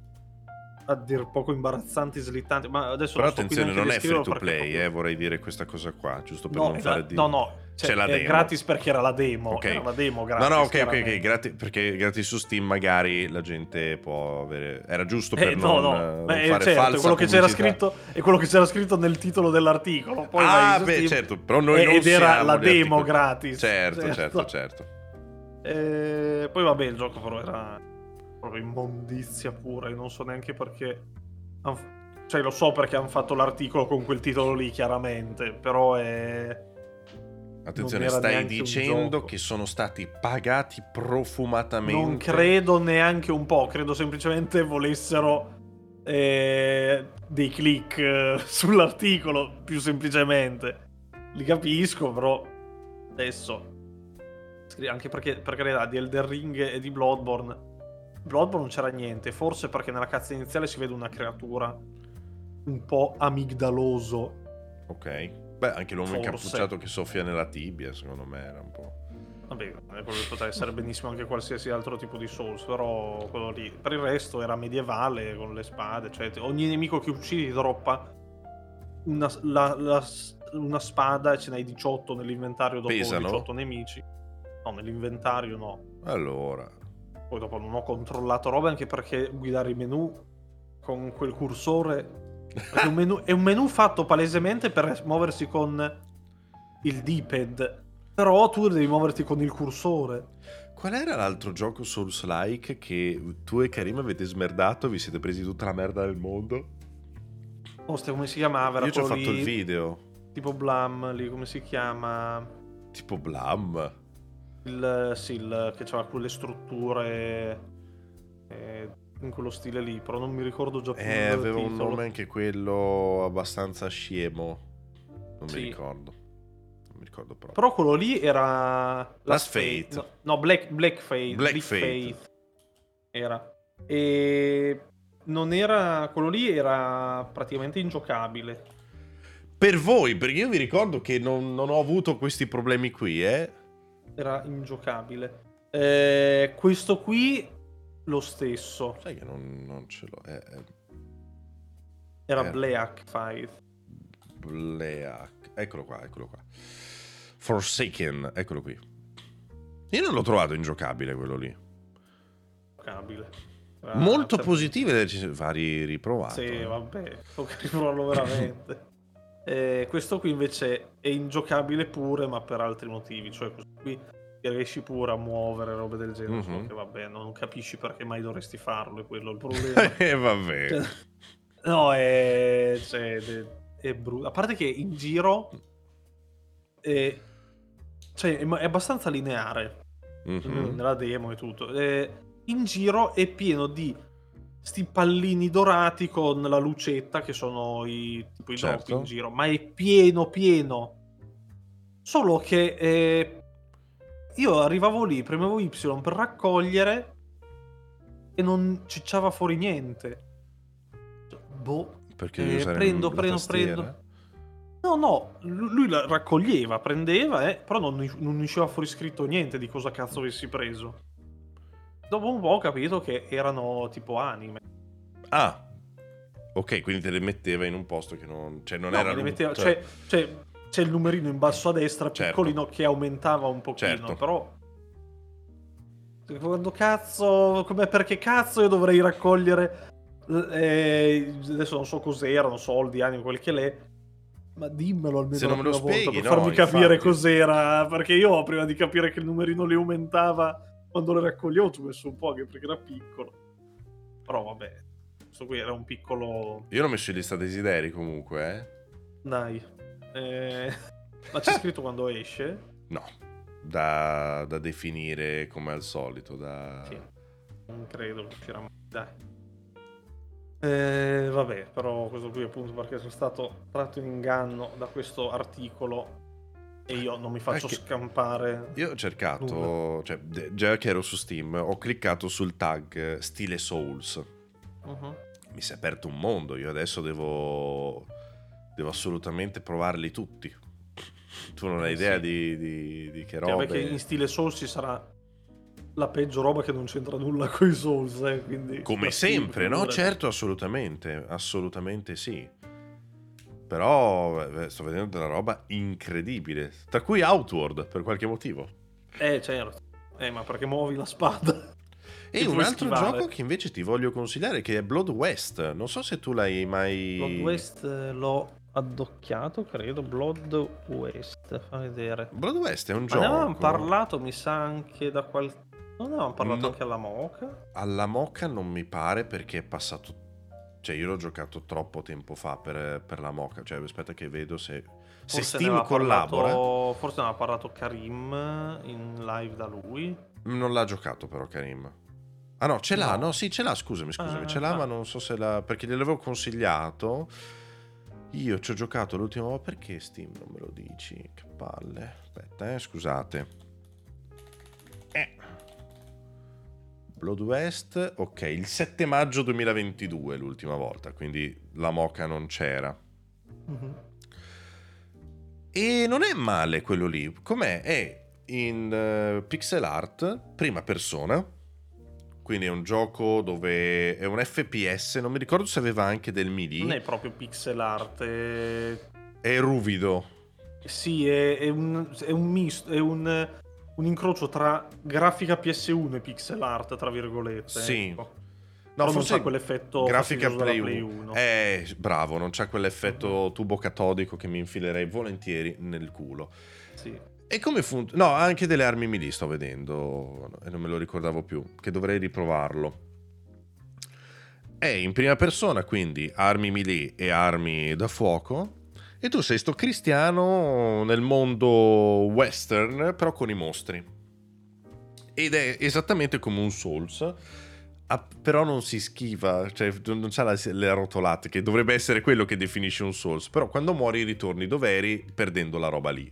a dir poco imbarazzanti, slittanti, ma adesso però attenzione, non è free to play, vorrei dire questa cosa qua, giusto per non fare di... No, c'è la demo. Gratis perché era la demo, okay, era la demo gratis. No, ok, gratis, perché gratis su Steam magari la gente può avere... Era giusto per non fare falsa quello che pubblicità. C'era scritto, è quello che c'era scritto nel titolo dell'articolo. Poi Steam, certo, però noi non siamo... Ed era la demo articoli gratis. Certo. Poi vabbè, il gioco però era... proprio immondizia pura, e non so neanche perché, cioè lo so perché hanno fatto l'articolo con quel titolo lì chiaramente, però è... Attenzione, stai dicendo che sono stati pagati profumatamente? Non credo neanche un po', credo semplicemente volessero dei click sull'articolo, più semplicemente. Li capisco, però adesso, anche perché in realtà di Elden Ring e di Bloodborne non c'era niente, forse perché nella cazzo iniziale si vede una creatura un po' amigdaloso. Ok. Beh, anche l'uomo incappucciato che soffia nella tibia, secondo me era un po'... Vabbè, poteva essere benissimo anche qualsiasi altro tipo di Souls, però quello lì. Per il resto era medievale, con le spade, cioè ogni nemico che uccidi ti droppa una spada, e ce n'hai 18 nell'inventario dopo. Pesano? 18 nemici. No, nell'inventario no. Allora... Poi dopo non ho controllato roba, anche perché guidare i menu con quel cursore è un menu fatto palesemente per muoversi con il D-pad, però tu devi muoverti con il cursore. Qual era l'altro gioco Souls-like che tu e Karim avete smerdato, vi siete presi tutta la merda del mondo? Ostia, come si chiamava? Era... Io ci ho fatto il video. Tipo Blum, lì, come si chiama? Tipo Blum? Il che c'aveva quelle strutture in quello stile lì, però non mi ricordo già più. Aveva un nome anche quello abbastanza scemo. Non mi ricordo proprio. Però quello lì era Last Fate. Black Fate. Era. E non era... Quello lì era praticamente ingiocabile. Per voi, perché io vi ricordo che non ho avuto questi problemi qui, Era ingiocabile. Questo qui lo stesso. Sai che non ce l'ho. Era Bleak 5. Bleak. Eccolo qua. Forsaken, eccolo qui. Io non l'ho trovato ingiocabile quello lì. Giocabile. Ah, molto positive, vari riprovati. Sì, vabbè, lo riprovo veramente. Questo qui invece è ingiocabile pure, ma per altri motivi. Cioè, questo qui riesci pure a muovere robe del genere. Mm-hmm. Che vabbè, non capisci perché mai dovresti farlo, è quello il problema. Vabbè. Cioè, no, è brutto. A parte che in giro è abbastanza lineare. Mm-hmm. Nella demo e tutto. In giro è pieno di sti pallini dorati con la lucetta che sono i certo. Dopi in giro, ma è pieno, solo che io arrivavo lì, premevo Y per raccogliere e non cicciava fuori niente, boh, perché prendo. No, lui la raccoglieva, prendeva, però non usciva fuori scritto niente di cosa cazzo avessi preso. Dopo un po' ho capito che erano tipo anime. Ah, ok, quindi te le metteva in un posto che non... Cioè, non no, era... metteva, cioè, c'è il numerino in basso a destra, piccolino, certo. Che aumentava un pochino, certo. Però... Quando cazzo... Perché cazzo io dovrei raccogliere... adesso non so cos'erano, soldi, anime, quel che l'è. Ma dimmelo almeno una volta per farmi capire cos'era. Perché io, prima di capire che il numerino li aumentava... Quando le raccoglievo ci ho messo un po' anche perché era piccolo. Però vabbè, questo qui era un piccolo... Io l'ho messo in lista desideri comunque, Dai. Ma c'è scritto quando esce? No, da definire come al solito, Sì, non credo che uscirà mai, dai. Vabbè, però questo qui appunto perché sono stato tratto in inganno da questo articolo... E io non mi faccio scampare. Io ho cercato, già che ero su Steam, ho cliccato sul tag stile Souls. Uh-huh. Mi si è aperto un mondo. Io adesso devo assolutamente provarli tutti. Tu non hai idea di che roba. Perché in stile Souls ci sarà la peggio roba che non c'entra nulla con i Souls. Quindi come sempre, Steam, no? Certo, assolutamente sì. Però sto vedendo della roba incredibile, tra cui Outward per qualche motivo. Certo. Ma perché muovi la spada? E un altro gioco che invece ti voglio consigliare che è Blood West. Non so se tu l'hai mai... Blood West l'ho addocchiato, credo. Blood West, fa vedere. Blood West è un gioco. Ne avevamo parlato, mi sa, anche da qualche... Non avevamo parlato anche alla Moka? Alla Moka non mi pare perché è passato... Cioè, io l'ho giocato troppo tempo fa per la Moka. Cioè, aspetta che vedo se Steam collabora. Forse ne ha parlato Karim in live da lui. Non l'ha giocato però Karim. Ah no, ce l'ha, no? Sì, ce l'ha, scusami. Ce l'ha, ma non so se l'ha... Perché gliel'avevo consigliato. Io ci ho giocato l'ultima volta. Perché Steam non me lo dici? Che palle. Aspetta, scusate. Blood West, ok, il 7 maggio 2022 l'ultima volta, quindi la Moka non c'era. Mm-hmm. E non è male quello lì, com'è? È in pixel art, prima persona, quindi è un gioco dove è un FPS, non mi ricordo se aveva anche del melee. Non è proprio pixel art, è ruvido. Sì, è un misto, è un incrocio tra grafica PS1 e pixel art, tra virgolette. Sì. Ecco. No, però forse non c'è quell'effetto grafica Play 1. Bravo, non c'è quell'effetto tubo catodico che mi infilerei volentieri nel culo. Sì. E come funziona? No, anche delle armi melee sto vedendo, e non me lo ricordavo più, che dovrei riprovarlo. È in prima persona, quindi armi melee e armi da fuoco. E tu sei sto cristiano nel mondo western, però con i mostri. Ed è esattamente come un Souls, però non si schiva, cioè non c'ha le rotolate, che dovrebbe essere quello che definisce un Souls. Però quando muori ritorni dove eri, perdendo la roba lì.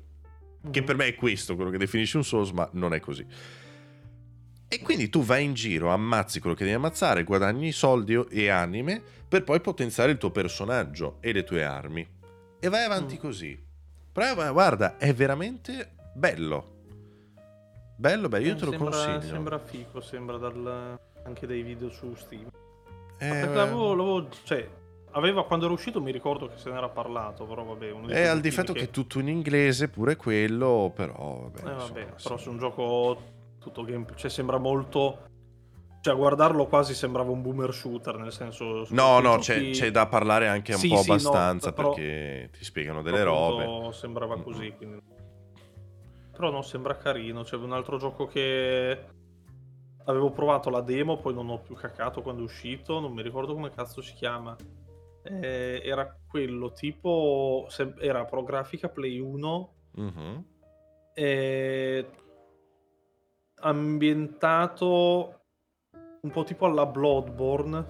Che per me è questo, quello che definisce un Souls, ma non è così. E quindi tu vai in giro, ammazzi quello che devi ammazzare, guadagni soldi e anime, per poi potenziare il tuo personaggio e le tue armi. E vai avanti così. Però guarda, è veramente bello. Bello, io te lo consiglio. Sembra fico, anche dai video su Steam. L'avevo, cioè, aveva, quando era uscito mi ricordo che se n'era parlato, però vabbè. E al difetto che è tutto in inglese, pure quello, però vabbè. Però su un gioco tutto gameplay, cioè sembra molto... Cioè, a guardarlo quasi sembrava un boomer shooter, nel senso... No, c'è da parlare anche un po' abbastanza, no, però, perché ti spiegano delle robe. Sembrava così, quindi... Però non sembra carino. C'è un altro gioco che... Avevo provato la demo, poi non ho più caccato quando è uscito, non mi ricordo come cazzo si chiama. Era quello tipo... Era pro grafica Play 1. Mm-hmm. Ambientato... un po' tipo alla Bloodborne,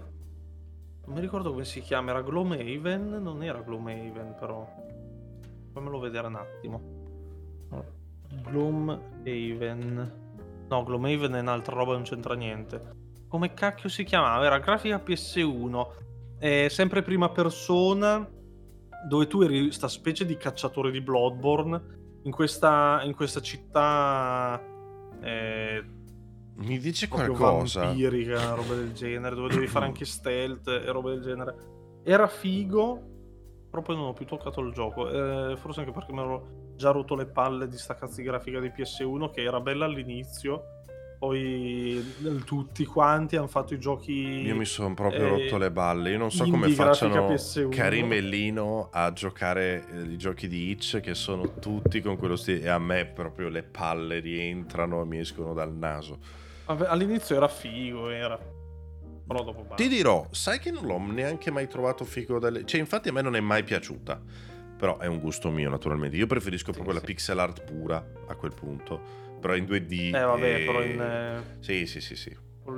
non mi ricordo come si chiama, era Gloomhaven? Non era Gloomhaven, però fammelo vedere un attimo. Gloomhaven è un'altra roba, non c'entra niente. Come cacchio si chiamava? Era grafica PS1, sempre prima persona, dove tu eri sta specie di cacciatore di Bloodborne in questa città mi dice qualcosa vampirica, roba del genere, dove dovevi fare anche stealth e roba del genere. Era figo, però poi non ho più toccato il gioco, forse anche perché mi ero già rotto le palle di sta cazzo di grafica di PS1 che era bella all'inizio, poi tutti quanti hanno fatto i giochi. Io mi sono proprio rotto le balle, io non so come facciano Carimellino a giocare i giochi di Itch, che sono tutti con quello stile, e a me proprio le palle rientrano e mi escono dal naso. All'inizio era figo, però dopo basta. Ti dirò, sai che non l'ho neanche mai trovato figo cioè, infatti a me non è mai piaciuta, però è un gusto mio naturalmente. Io preferisco proprio la pixel art pura a quel punto, però in 2D. Però in sì.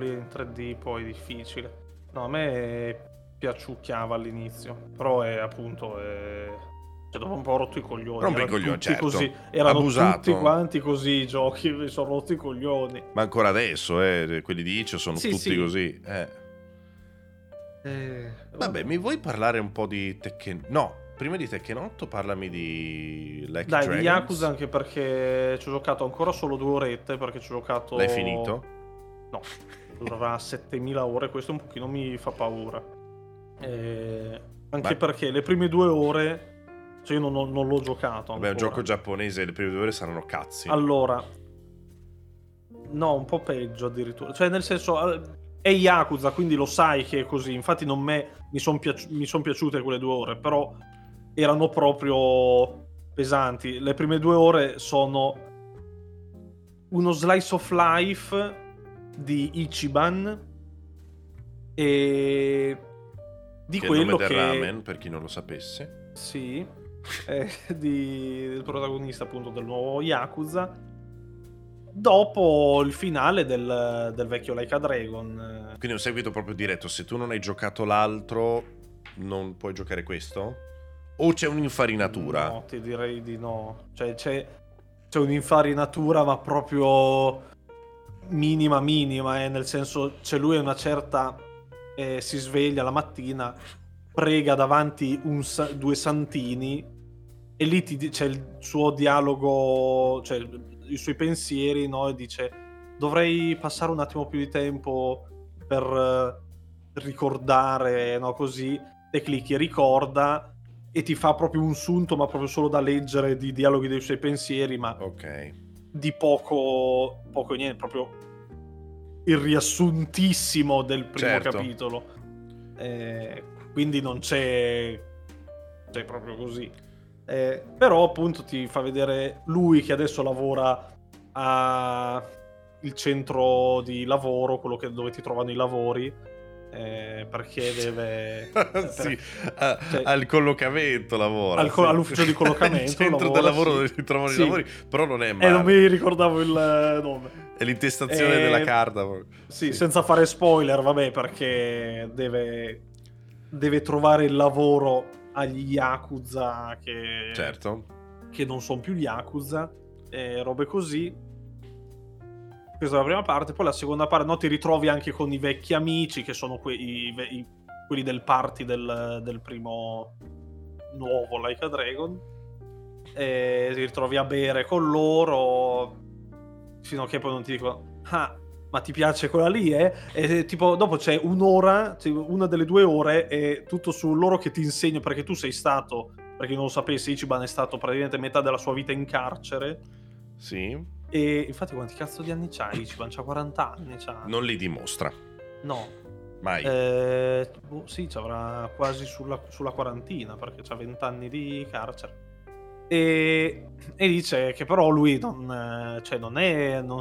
In 3D poi è difficile. No, a me piaciucchiava all'inizio, però è appunto cioè, dopo un po' ho rotto i coglioni. Rompi i coglioni, certo. Così. Erano abusato. Tutti quanti così i giochi, mi sono rotti i coglioni. Ma ancora adesso, quelli di Itch sono tutti così. Vabbè, mi vuoi parlare un po' di Tekken? No, prima di Tekken 8 parlami di Like a Dragon. Di Yakuza, anche perché ci ho giocato ancora solo 2 orette, perché ci ho giocato... L'hai finito? No, durerà 7000 ore, questo un pochino mi fa paura. Anche perché le prime 2 ore... Cioè io non l'ho giocato ancora. Beh, un gioco giapponese, le prime 2 ore saranno cazzi. Allora, no, un po' peggio addirittura. Cioè, nel senso, è Yakuza, quindi lo sai che è così. Infatti mi sono piaciute quelle 2 ore, però erano proprio pesanti. Le prime 2 ore sono uno slice of life di Ichiban e di quello che... è il nome del ramen, per chi non lo sapesse. Sì, del protagonista appunto del nuovo Yakuza, dopo il finale del vecchio Like a Dragon. Quindi è un seguito proprio diretto. Se tu non hai giocato l'altro, non puoi giocare questo? O c'è un'infarinatura? No, ti direi di no. Cioè c'è un'infarinatura, ma proprio minima, nel senso, c'è lui a una certa si sveglia la mattina, prega davanti 2 santini e lì c'è il suo dialogo, cioè i suoi pensieri, no? E dice: dovrei passare un attimo più di tempo per ricordare, no? Così, e clicchi ricorda e ti fa proprio un sunto, ma proprio solo da leggere, di dialoghi dei suoi pensieri, ma di poco e niente, proprio il riassuntissimo del primo capitolo. Quindi non c'è proprio così, però appunto ti fa vedere lui che adesso lavora al centro di lavoro, quello dove ti trovano i lavori, perché deve al collocamento lavora, all'ufficio di collocamento, il centro lavora, del lavoro dove ti trovano i lavori, però non è male. Non mi ricordavo il nome e l'intestazione della carta. Senza fare spoiler, vabbè, perché deve trovare il lavoro agli Yakuza che non sono più gli Yakuza, robe così. Questa è la prima parte. Poi la seconda parte, no, ti ritrovi anche con i vecchi amici che sono quelli del party del primo nuovo Like a Dragon, ti ritrovi a bere con loro, fino a che poi non ti dicono: ma ti piace quella lì, eh? E tipo dopo c'è un'ora, una delle 2 ore è tutto su loro che ti insegno, perché tu sei stato, perché non lo sapessi, Ichiban è stato praticamente metà della sua vita in carcere. Sì. E infatti quanti cazzo di anni c'ha Ichiban? C'ha 40 anni, c'ha... Non li dimostra. No. Mai. Sì, ci avrà quasi sulla quarantina, perché c'ha 20 anni di carcere. E dice che però lui non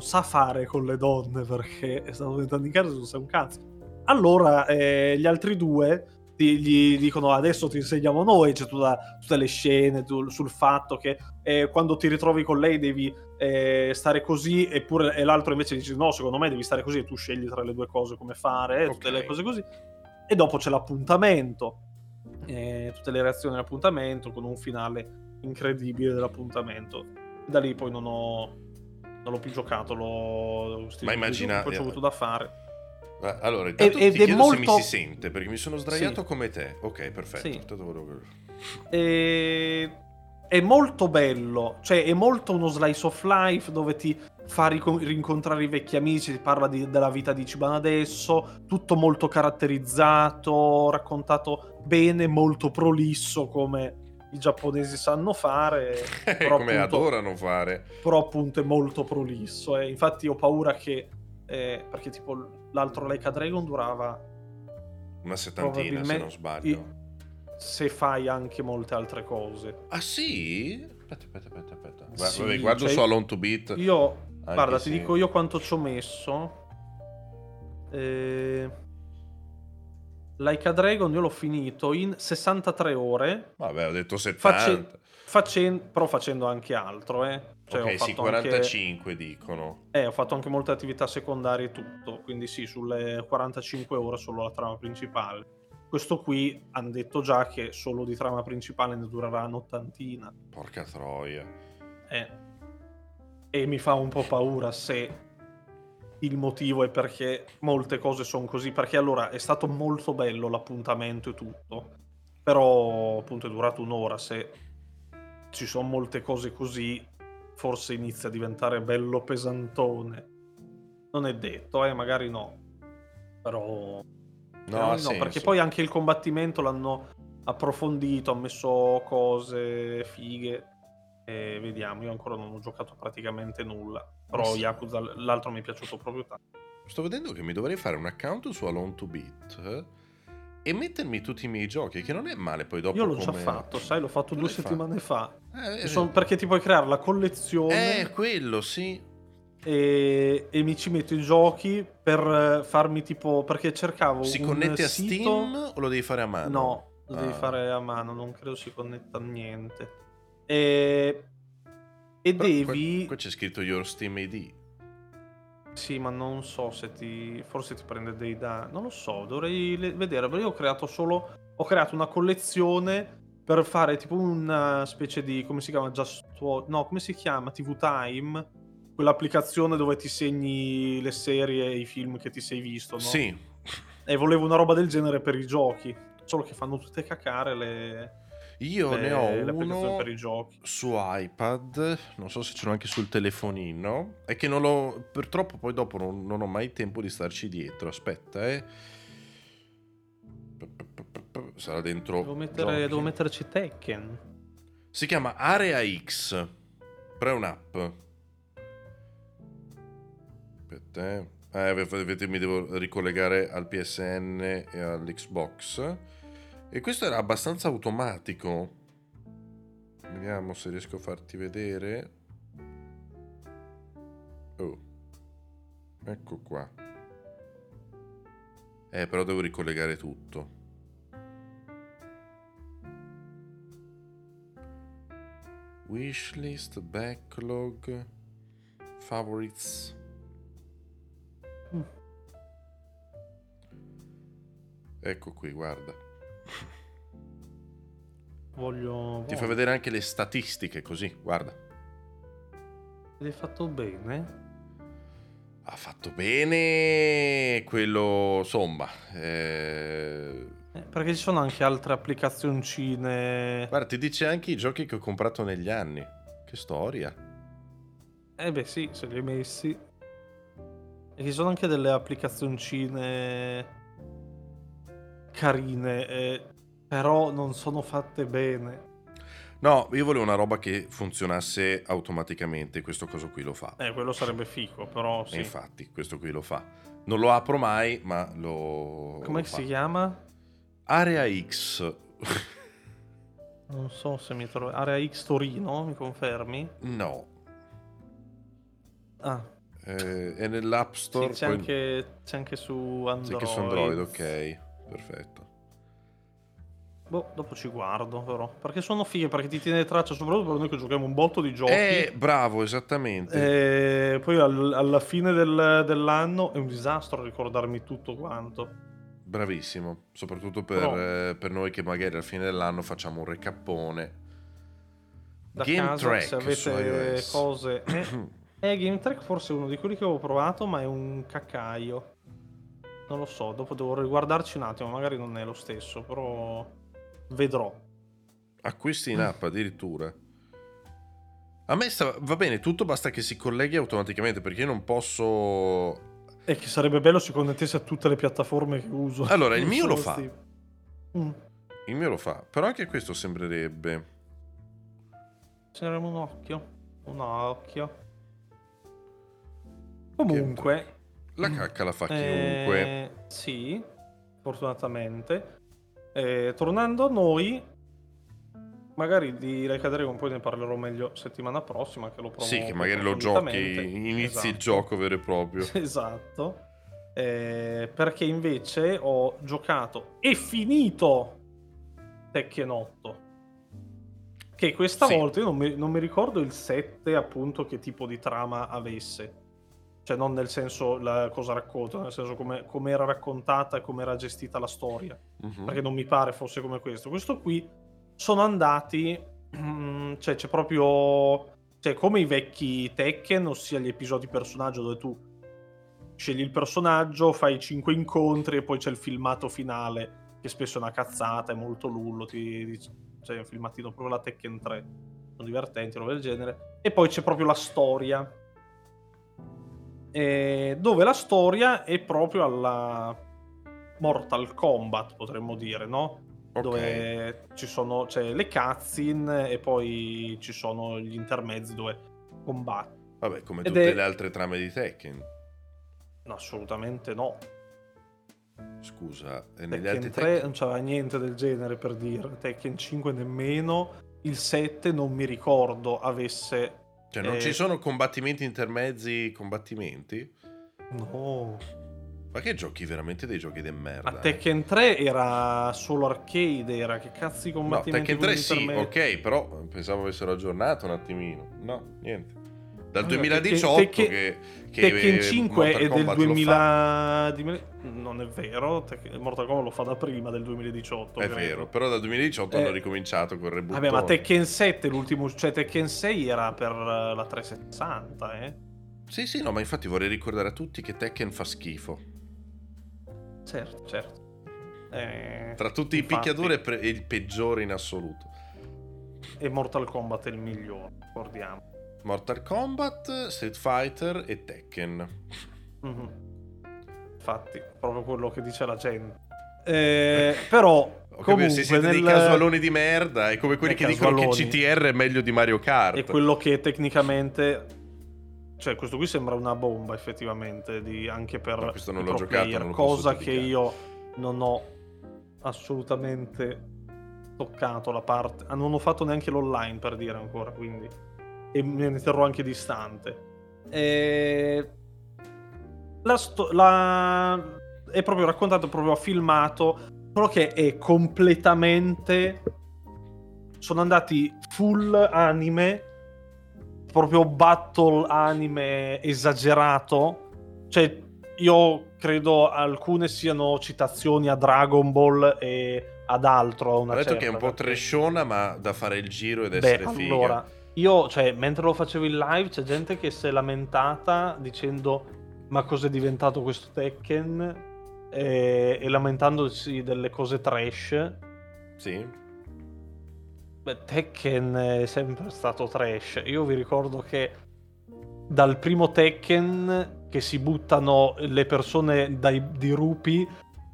sa fare con le donne, perché è stato 20 anni in carcere, non sa un cazzo. Allora gli altri due gli dicono: adesso ti insegniamo noi. C'è tutte le scene sul fatto che quando ti ritrovi con lei devi stare così, e l'altro invece dice: no, secondo me devi stare così, e tu scegli tra le due cose come fare, okay. Tutte le cose così. E dopo c'è l'appuntamento, tutte le reazioni all'appuntamento, con un finale incredibile dell'appuntamento. Da lì poi non l'ho più giocato, ma immagina, poi ho avuto da fare. Allora intanto ti chiedo molto... se mi si sente, perché mi sono sdraiato, sì. Come te. Ok, perfetto, sì. È molto bello, cioè è molto uno slice of life dove ti fa rincontrare i vecchi amici, ti parla della vita di Ichiban adesso, tutto molto caratterizzato, raccontato bene, molto prolisso, come i giapponesi sanno fare, però come appunto, adorano fare, però appunto è molto prolisso. Infatti ho paura che perché tipo l'altro Like a Dragon durava una settantina, se non sbaglio, se fai anche molte altre cose. Ah sì? Aspetta. Sì, vabbè, guardo, cioè, su Alone to Beat io, guarda, ti dico io quanto ci ho messo. Like a Dragon io l'ho finito in 63 ore. Vabbè, ho detto 70. Però facendo anche altro, Cioè, ok, ho fatto sì, 45 anche... dicono. Ho fatto anche molte attività secondarie e tutto, quindi sì, sulle 45 ore solo la trama principale. Questo qui hanno detto già che solo di trama principale ne durerà un'ottantina. Porca troia. E mi fa un po' paura se... il motivo è perché molte cose sono così, perché allora è stato molto bello l'appuntamento e tutto, però appunto è durato un'ora. Se ci sono molte cose così, forse inizia a diventare bello pesantone. Non è detto, magari no, però no, perché poi anche il combattimento l'hanno approfondito, hanno messo cose fighe. Vediamo, io ancora non ho giocato praticamente nulla, però sì. Yakuza, l'altro, mi è piaciuto proprio tanto. Sto vedendo che mi dovrei fare un account su Alone to Beat e mettermi tutti i miei giochi, che non è male. Poi dopo io l'ho già fatto, sai, l'ho fatto 2 settimane fa. Perché ti puoi creare la collezione, quello sì, e mi ci metto i giochi per farmi tipo, perché cercavo si connette a sito... Steam, o lo devi fare a mano? No, lo devi fare a mano, non credo si connetta a niente. E però devi... Qua c'è scritto Your Steam ID. Sì, ma non so se ti... Forse ti prende dei dati. Non lo so, dovrei vedere. Perché io ho creato una collezione per fare tipo una specie di... Come si chiama? TV Time. Quell'applicazione dove ti segni le serie e i film che ti sei visto, no? Sì. E volevo una roba del genere per i giochi. Solo che fanno tutte cacare le... Io ne ho uno per i giochi su iPad, non so se ce l'ho anche sul telefonino, è che non l'ho, purtroppo poi dopo non ho mai tempo di starci dietro. Aspetta, sarà dentro. Devo metterci Tekken. Si chiama Area X, però è un'app. Aspetta, mi devo ricollegare al PSN e all'Xbox. E questo era abbastanza automatico. Vediamo se riesco a farti vedere. Oh, ecco qua. Però devo ricollegare tutto. Wishlist, backlog, favorites. Ecco qui, guarda. Ti fa vedere anche le statistiche, così, guarda. L'hai fatto bene? Ha fatto bene quello, insomma. Perché ci sono anche altre applicazioncine. Guarda, ti dice anche i giochi che ho comprato negli anni. Che storia. Sì, se li hai messi. E ci sono anche delle applicazioncine carine, però non sono fatte bene. No, io volevo una roba che funzionasse automaticamente, questo coso qui lo fa. Quello sarebbe fico, però sì. E infatti, questo qui lo fa. Non lo apro mai, ma lo... Come si chiama? Area X. Non so se mi trovo... Area X Torino, mi confermi? No. Ah. È nell'App Store. Sì, c'è, poi... c'è anche su Android. C'è anche su Android, ok. Perfetto. Boh, dopo ci guardo però. Perché sono fighe, perché ti tiene traccia, soprattutto per noi che giochiamo un botto di giochi. Bravo, esattamente. Poi alla fine dell'anno è un disastro ricordarmi tutto quanto. Bravissimo, soprattutto per noi che magari alla fine dell'anno facciamo un recappone. Da Game casa, Track, se avete cose... Game Track forse è uno di quelli che avevo provato, ma è un caccaio. Non lo so, dopo devo riguardarci un attimo, magari non è lo stesso, però... Vedrò. Acquisti in app addirittura. A me va bene tutto, basta che si colleghi automaticamente, perché io non posso... E che sarebbe bello se connettesse a tutte le piattaforme che uso. Allora, il mio lo fa. Il mio lo fa, però anche questo sembrerebbe. Ce n'eremo un occhio. Comunque... La cacca la fa chiunque. Sì, fortunatamente. Tornando a noi, magari di Like a Dragon poi ne parlerò meglio settimana prossima, che lo provo. Sì, che magari lo giochi, inizi esatto. Il gioco vero e proprio. Esatto. Perché invece ho giocato e finito Tekken 8, che questa volta io non mi ricordo il 7 appunto che tipo di trama avesse. Cioè non nel senso la cosa racconta, nel senso come era raccontata e come era gestita la storia. Perché non mi pare fosse come questo qui. Sono andati, cioè c'è proprio, cioè come i vecchi Tekken, ossia gli episodi personaggio dove tu scegli il personaggio, fai 5 incontri e poi c'è il filmato finale, che spesso è una cazzata, è molto lullo, cioè è un filmatino proprio la Tekken 3, sono divertenti, roba del genere. E poi c'è proprio la storia, dove la storia è proprio alla Mortal Kombat, potremmo dire, no? Okay. Dove c'è le cutscene e poi ci sono gli intermezzi dove combatti. Vabbè, come tutte le altre trame di Tekken. No, assolutamente no. Scusa, e negli altri 3 non c'era niente del genere, per dire. Tekken 5 nemmeno. Il 7 non mi ricordo avesse... Cioè non ci sono combattimenti intermezzi, combattimenti? No. Ma che giochi veramente dei giochi de merda? Ma Tekken 3 era solo arcade, era che cazzo di combattimenti? No, Tekken 3 sì, ok, però pensavo avessero aggiornato un attimino. No, niente. Dal 2018 che Tekken 5 è del 2000... Non è vero, Mortal Kombat lo fa da prima del 2018. È vero, però dal 2018 hanno ricominciato quel reboot. Vabbè, ma Tekken 7 l'ultimo, cioè Tekken 6 era per la 360, eh? Sì, no, ma infatti vorrei ricordare a tutti che Tekken fa schifo. Certo. Tra tutti infatti... i picchiaduri è il peggiore in assoluto. E Mortal Kombat è il migliore, ricordiamo. Mortal Kombat, Street Fighter e Tekken. Infatti, proprio quello che dice la gente. Però comunque, se siete dei casualoni di merda, è come quelli che dicono che CTR è meglio di Mario Kart. È quello che tecnicamente, cioè questo qui sembra una bomba effettivamente, anche per no, questo non l'ho giocato, non lo cosa che io non ho assolutamente toccato la parte. Non ho fatto neanche l'online, per dire, ancora, quindi. E ne terrò anche distante. È proprio raccontato, proprio filmato, però che è completamente, sono andati full anime, proprio battle anime esagerato. Cioè io credo alcune siano citazioni a Dragon Ball e ad altro, ho detto che è un po' trashona, ma da fare il giro ed essere figa. Allora, io, cioè, mentre lo facevo in live, c'è gente che si è lamentata dicendo: ma cos'è diventato questo Tekken? E lamentandosi delle cose trash. Sì. Beh, Tekken è sempre stato trash. Io vi ricordo che dal primo Tekken che si buttano le persone dai dirupi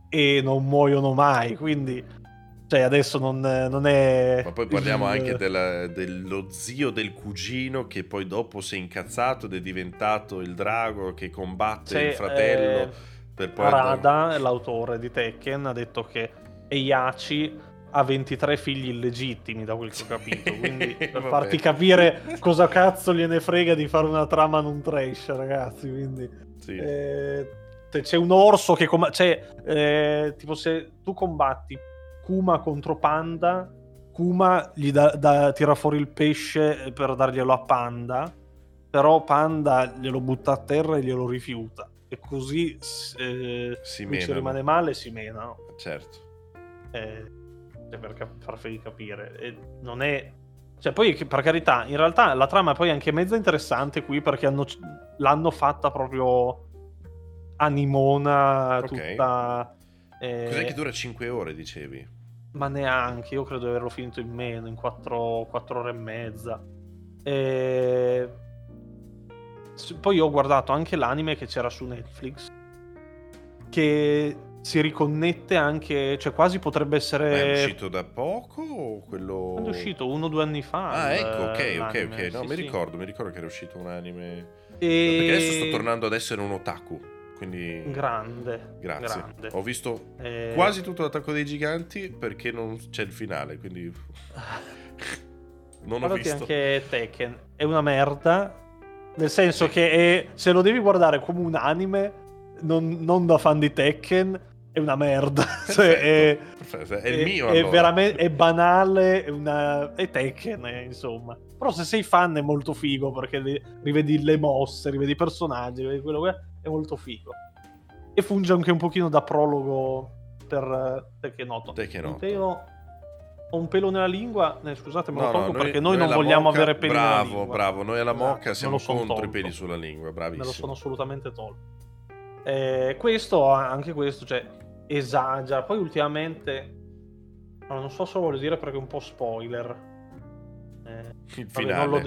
e non muoiono mai, quindi... Cioè adesso non è... Ma poi parliamo anche dello zio del cugino che poi dopo si è incazzato ed è diventato il drago che combatte il fratello. Per poi Arada, l'autore di Tekken, ha detto che Heihachi ha 23 figli illegittimi, da quel che ho capito. Quindi per farti capire cosa cazzo gliene frega di fare una trama non trash, ragazzi. Quindi... Sì. C'è un orso che... tipo se tu combatti... Kuma contro Panda, Kuma gli tira fuori il pesce per darglielo a Panda, però Panda glielo butta a terra e glielo rifiuta, e così si menano. Ci rimane male, si menano, certo, per farvi capire. E non è, cioè, poi, per carità, in realtà la trama è poi anche mezza interessante qui, perché l'hanno fatta proprio animona, okay. Tutta cos'è che dura 5 ore, dicevi? Ma neanche, io credo di averlo finito in meno, in 4 ore e mezza. Poi ho guardato anche l'anime che c'era su Netflix, che si riconnette anche, cioè quasi potrebbe essere... Ma è uscito da poco o quello... È uscito 1 o 2 anni fa. Ah, ecco, ok, no, sì, mi ricordo che era uscito un anime. Perché adesso sto tornando ad essere un otaku. Quindi... Grande. Ho visto quasi tutto l'attacco dei giganti, perché non c'è il finale, quindi non ho visto. Anche Tekken è una merda, nel senso che se lo devi guardare come un anime non da fan di Tekken, è una merda. Cioè, è il mio, allora. È veramente è banale, è Tekken, insomma. Però se sei fan è molto figo, perché rivedi le mosse, rivedi i personaggi, rivedi quello che è molto figo, e funge anche un pochino da prologo per Tekken 8. Ho un pelo nella lingua, scusate, me lo tolgo, perché noi non vogliamo avere peli nella lingua. Bravo, noi alla Moka siamo contro i peli sulla lingua, bravissimo. Me lo sono assolutamente tolto. Questo cioè esagera. Poi ultimamente non so se lo voglio dire, perché è un po' spoiler.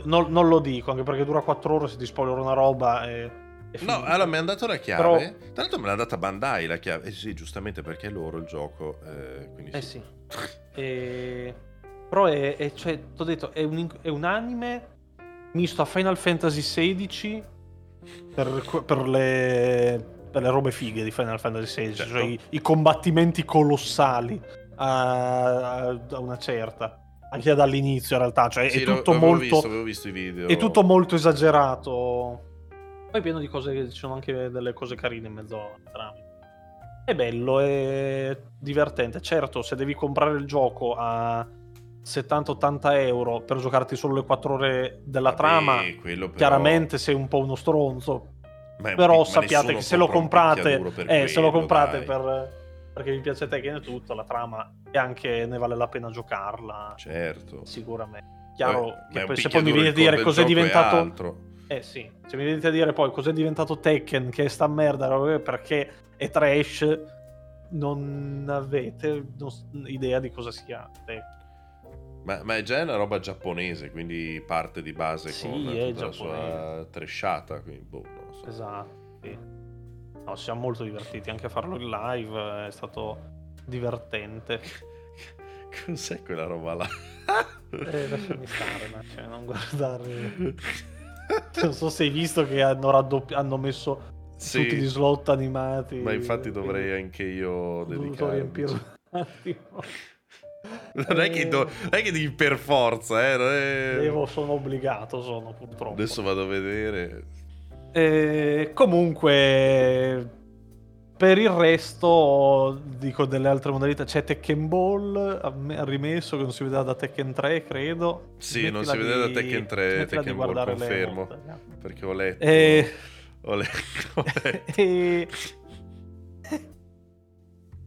Non lo dico, anche perché dura 4 ore, se ti spoilero una roba no, allora mi hanno dato la chiave. Però... Tra l'altro me l'ha data Bandai la chiave, sì, giustamente, perché è loro il gioco, quindi sì. Però cioè, t'ho detto, è un anime misto a Final Fantasy XVI per le robe fighe di Final Fantasy XVI, certo. Cioè i combattimenti colossali a una certa, anche dall'inizio, in realtà, cioè sì, è tutto avevo visto i video. È tutto molto esagerato. Poi pieno di cose, ci sono anche delle cose carine in mezzo al trama. È bello, è divertente. Certo, se devi comprare il gioco a 70-80 euro per giocarti solo le 4 ore della trama, però... chiaramente sei un po' uno stronzo. Però sappiate che se lo comprate perché vi piace Tekken e tutto, la trama, e anche ne vale la pena giocarla, certo, sicuramente. Chiaro, che se poi mi viene a dire cos'è diventato se mi viene a dire poi cos'è diventato Tekken, che è sta merda perché è trash, non avete idea di cosa sia Tekken. Ma è già una roba giapponese, quindi parte di base con tutta la sua trashata, quindi non so. Esatto, sì. No, siamo molto divertiti, anche a farlo in live è stato divertente. Cos'è quella roba là? Lasciami stare, ma cioè, non guardare. Non so se hai visto che hanno messo tutti gli slot animati. Ma infatti dovrei anche io dedicarmi. Non è che devi per forza, non è... Sono obbligato, purtroppo. Adesso vado a vedere. Comunque, per il resto dico delle altre modalità. C'è Tekken Ball, ha rimesso, che non si vedeva da Tekken 3, credo. Sì, smettila, non si vedeva da Tekken 3, Tekken Ball, confermo, perché ho letto.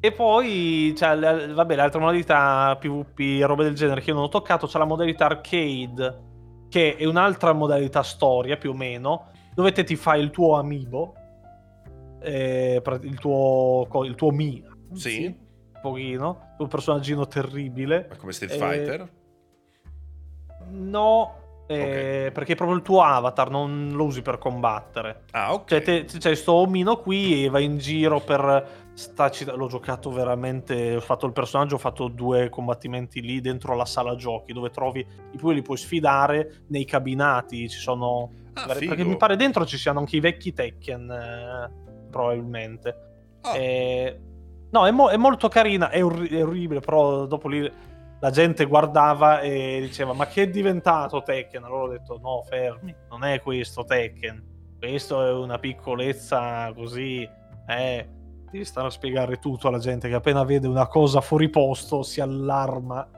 E poi c'è le altre modalità PvP, robe del genere, che io non ho toccato. C'è la modalità arcade, che è un'altra modalità storia più o meno, dove te ti fai il tuo amiibo, il tuo Mi, un pochino, un personaggino terribile. Ma come Street Fighter? No, Okay. Perché proprio il tuo avatar non lo usi per combattere. Ah, ok. Cioè, c'è sto omino qui e va in giro per sta città. L'ho giocato veramente. Ho fatto il personaggio, ho fatto 2 combattimenti lì dentro la sala giochi dove trovi i poi li puoi sfidare nei cabinati. Ci sono. Ah, perché mi pare dentro ci siano anche i vecchi Tekken, probabilmente. Oh. No, è molto carina. È orribile, però dopo lì. La gente guardava e diceva ma che è diventato Tekken? Allora ho detto no, fermi, non è questo Tekken, questo è una piccolezza così, devi stare a spiegare tutto alla gente che appena vede una cosa fuori posto si allarma,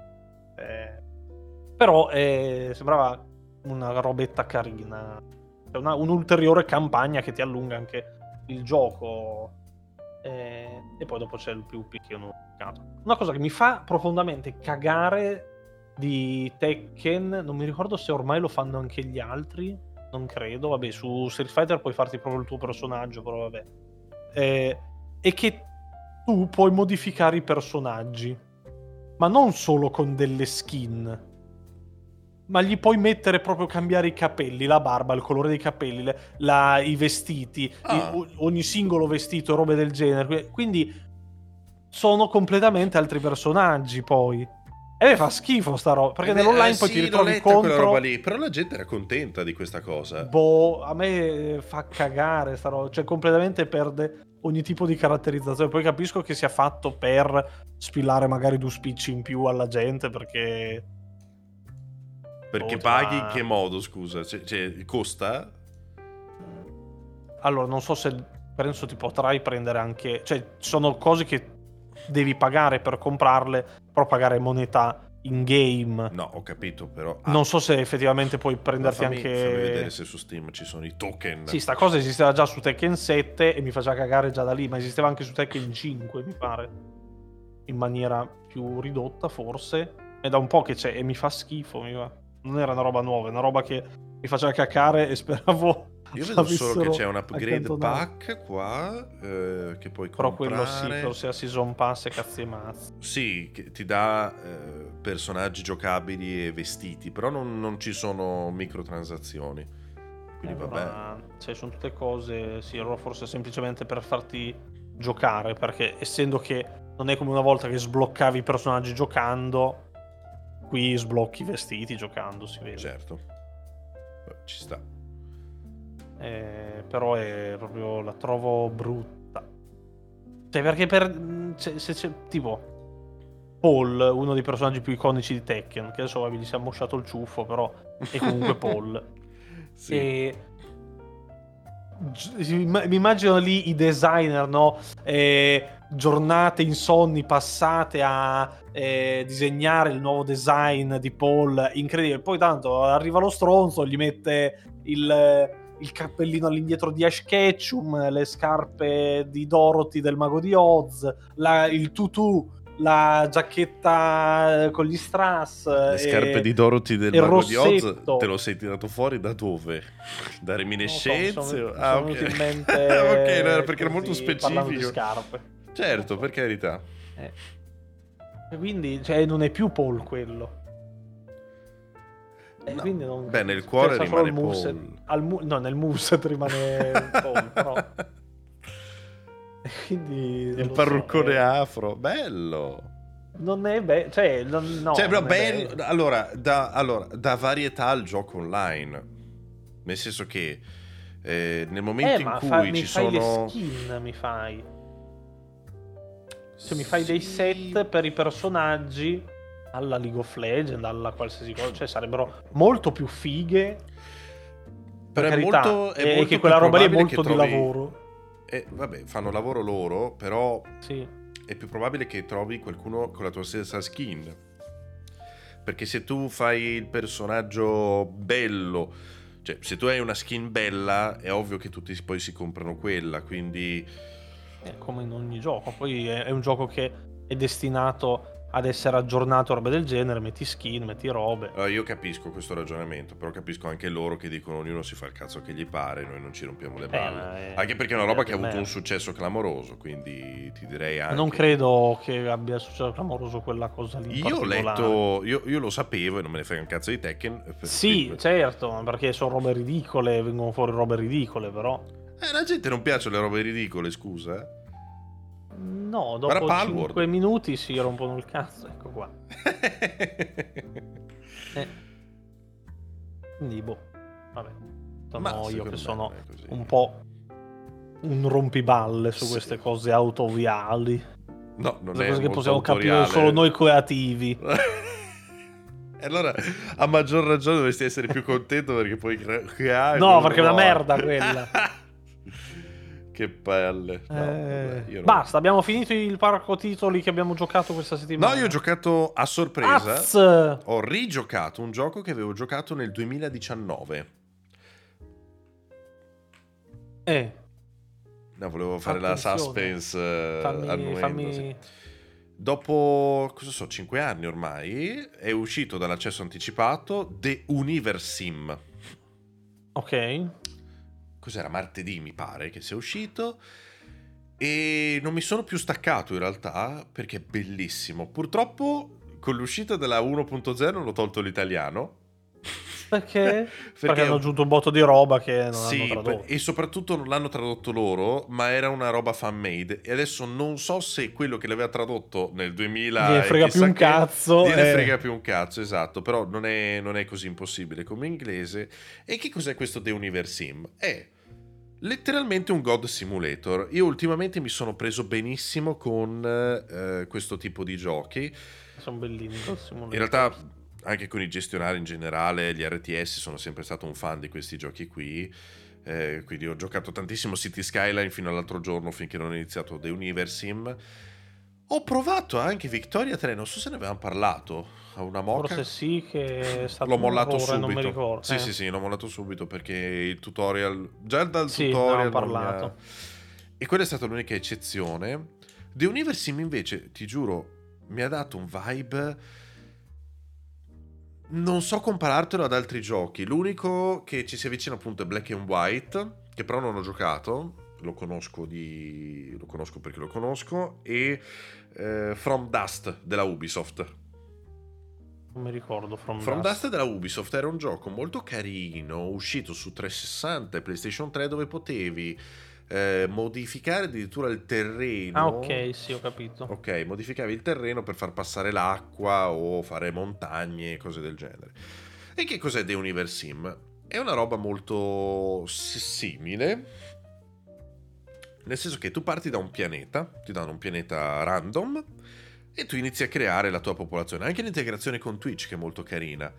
però sembrava una robetta carina, è un'ulteriore campagna che ti allunga anche il gioco. E poi dopo c'è il più picchino. Una cosa che mi fa profondamente cagare di Tekken, non mi ricordo se ormai lo fanno anche gli altri, non credo, vabbè, su Street Fighter puoi farti proprio il tuo personaggio, però vabbè, è che tu puoi modificare i personaggi, ma non solo con delle skin, ma gli puoi mettere proprio, cambiare i capelli, la barba, il colore dei capelli, i vestiti, ogni singolo vestito, robe del genere, quindi sono completamente altri personaggi poi, e fa schifo sta roba, perché nell'online poi sì, ti ritrovi contro roba lì. Però la gente era contenta di questa cosa, boh, a me fa cagare sta roba, cioè completamente perde ogni tipo di caratterizzazione. Poi capisco che sia fatto per spillare magari 2 spicci in più alla gente, perché paghi in che modo, scusa? Cioè, costa? Allora, non so se penso ti potrai prendere anche... Cioè, ci sono cose che devi pagare per comprarle, però pagare moneta in-game. No, ho capito, però... Non so se effettivamente puoi prenderti anche... Fammi vedere se su Steam ci sono i token. Sì, sta cosa esisteva già su Tekken 7 e mi faceva cagare già da lì, ma esisteva anche su Tekken 5, mi pare. In maniera più ridotta, forse. È da un po' che c'è e mi fa schifo, mi va. Non era una roba nuova, è una roba che mi faceva cacare e speravo. Io vedo solo che c'è un upgrade pack qua, che puoi comprare. Però quello sì, però se la season pass è cazzi e mazzi. Sì, che ti dà personaggi giocabili e vestiti, però non ci sono microtransazioni, quindi allora, vabbè. Cioè, sono tutte cose, sì, allora forse semplicemente per farti giocare, perché essendo che non è come una volta che sbloccavi i personaggi giocando, qui sblocchi vestiti giocando, si vede. Certo. Beh, ci sta. Però è proprio, la trovo brutta. Cioè, perché se c'è tipo Paul, uno dei personaggi più iconici di Tekken, che adesso gli si è mosciato il ciuffo, però è comunque Paul. Sì. E mi immagino lì i designer, no? Giornate insonni passate a disegnare il nuovo design di Paul, incredibile. Poi tanto arriva lo stronzo, gli mette il cappellino all'indietro di Ash Ketchum, le scarpe di Dorothy del Mago di Oz, il tutù, la giacchetta con gli strass, le scarpe di Dorothy del Mago rossetto. Di Oz. Te lo sei tirato fuori da dove? Da reminiscenze? No, mi sono venuti in mente ok, no, era perché era molto specifico di scarpe. Certo, per carità. E quindi, cioè, non è più Paul quello. E no. Quindi non... Beh, nel cuore rimane al Paul. No, nel moveset rimane Paul, però. E quindi il parruccone afro, bello. Non è bello, cioè, no. Cioè, però bello. Allora, da varietà al gioco online. Nel senso che nel momento in cui ci sono le skin, mi fai. Cioè, mi fai dei set per i personaggi alla League of Legends, alla qualsiasi cosa, cioè sarebbero molto più fighe. Però per carità, è molto che quella roba lì è molto di lavoro. Vabbè, fanno lavoro loro, però sì. È più probabile che trovi qualcuno con la tua stessa skin. Perché se tu fai il personaggio bello, cioè se tu hai una skin bella, è ovvio che tutti poi si comprano quella, quindi... come in ogni gioco. Poi è un gioco che è destinato ad essere aggiornato, roba del genere, metti skin, metti robe. Allora, io capisco questo ragionamento, però capisco anche loro che dicono ognuno si fa il cazzo che gli pare, noi non ci rompiamo le balle, anche perché è una roba che ha avuto un successo clamoroso, quindi ti direi anche... Non credo che abbia successo clamoroso quella cosa lì. Io ho letto, io lo sapevo e non me ne frega un cazzo di Tekken. Sì, certo, perché sono robe ridicole, vengono fuori robe ridicole, però... la gente non piace le robe ridicole, scusa. No, dopo 5 minuti si rompono il cazzo, ecco qua. Quindi boh, vabbè. Sono io che sono un po' un rompiballe su queste cose autoviali. No, non è cose che possiamo capire solo noi creativi. E allora a maggior ragione dovresti essere più contento perché puoi creare. No, perché è una merda quella. Che palle. No, vabbè, io non... Basta, abbiamo finito il parco titoli che abbiamo giocato questa settimana. No, io ho giocato a sorpresa. Ho rigiocato un gioco che avevo giocato nel 2019. No, volevo fare attenzione. La suspense. Fammi... Sì. Dopo, 5 anni ormai, è uscito dall'accesso anticipato The Universim. Ok. Cos'era? Martedì mi pare che sia uscito, e non mi sono più staccato in realtà perché è bellissimo. Purtroppo con l'uscita della 1.0 hanno tolto l'italiano. Perché? Perché hanno aggiunto un botto di roba che non hanno tradotto. E soprattutto non l'hanno tradotto loro, ma era una roba fan made. E adesso non so se quello che l'aveva tradotto nel 2000 gliene frega più un cazzo. Gliene frega più un cazzo, esatto. Però non è così impossibile come inglese. E che cos'è questo The Universim? È letteralmente un God Simulator. Io ultimamente mi sono preso benissimo con questo tipo di giochi. Sono bellini. In realtà... anche con i gestionari in generale, gli RTS, sono sempre stato un fan di questi giochi qui, quindi ho giocato tantissimo City Skyline fino all'altro giorno, finché non ho iniziato The Universim. Ho provato anche Victoria 3, non so se ne avevamo parlato a una moca. Forse sì, che è stato l'ho mollato subito. Non mi ricordo. Sì, l'ho mollato subito perché il tutorial, già dal tutorial parlato. E quella è stata l'unica eccezione. The Universim invece, ti giuro, mi ha dato un vibe. Non so comparartelo ad altri giochi. L'unico che ci si avvicina appunto è Black and White, che però non ho giocato. Lo conosco perché lo conosco. E From Dust della Ubisoft. Non mi ricordo From Dust della Ubisoft era un gioco molto carino, uscito su 360 e PlayStation 3, dove potevi modificare addirittura il terreno. Ah, ok, sì, ho capito. Ok, modificavi il terreno per far passare l'acqua o fare montagne, cose del genere. E che cos'è The Universim? È una roba molto simile, nel senso che tu parti da un pianeta, ti danno un pianeta random e tu inizi a creare la tua popolazione. Anche l'integrazione con Twitch, che è molto carina.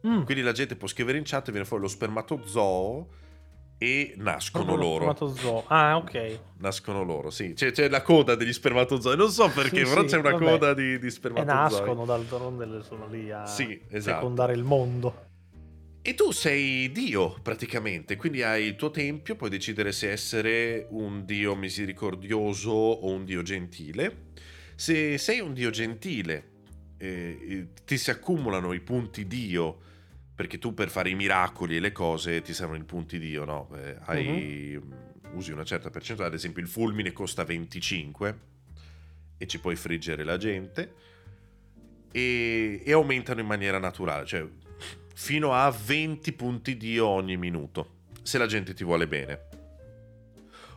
Quindi la gente può scrivere in chat e viene fuori lo spermatozoo e nascono loro. Ah, ok. Nascono loro, sì. C'è la coda degli spermatozoi. Non so perché, però c'è una coda di spermatozoi. E nascono, d'altronde sono lì a secondare il mondo. E tu sei Dio, praticamente. Quindi hai il tuo tempio, puoi decidere se essere un Dio misericordioso o un Dio gentile. Se sei un Dio gentile, ti si accumulano i punti Dio, perché tu per fare i miracoli e le cose ti servono i punti Dio, no? Usi una certa percentuale, ad esempio il fulmine costa 25 e ci puoi friggere la gente, e aumentano in maniera naturale, cioè fino a 20 punti Dio ogni minuto, se la gente ti vuole bene.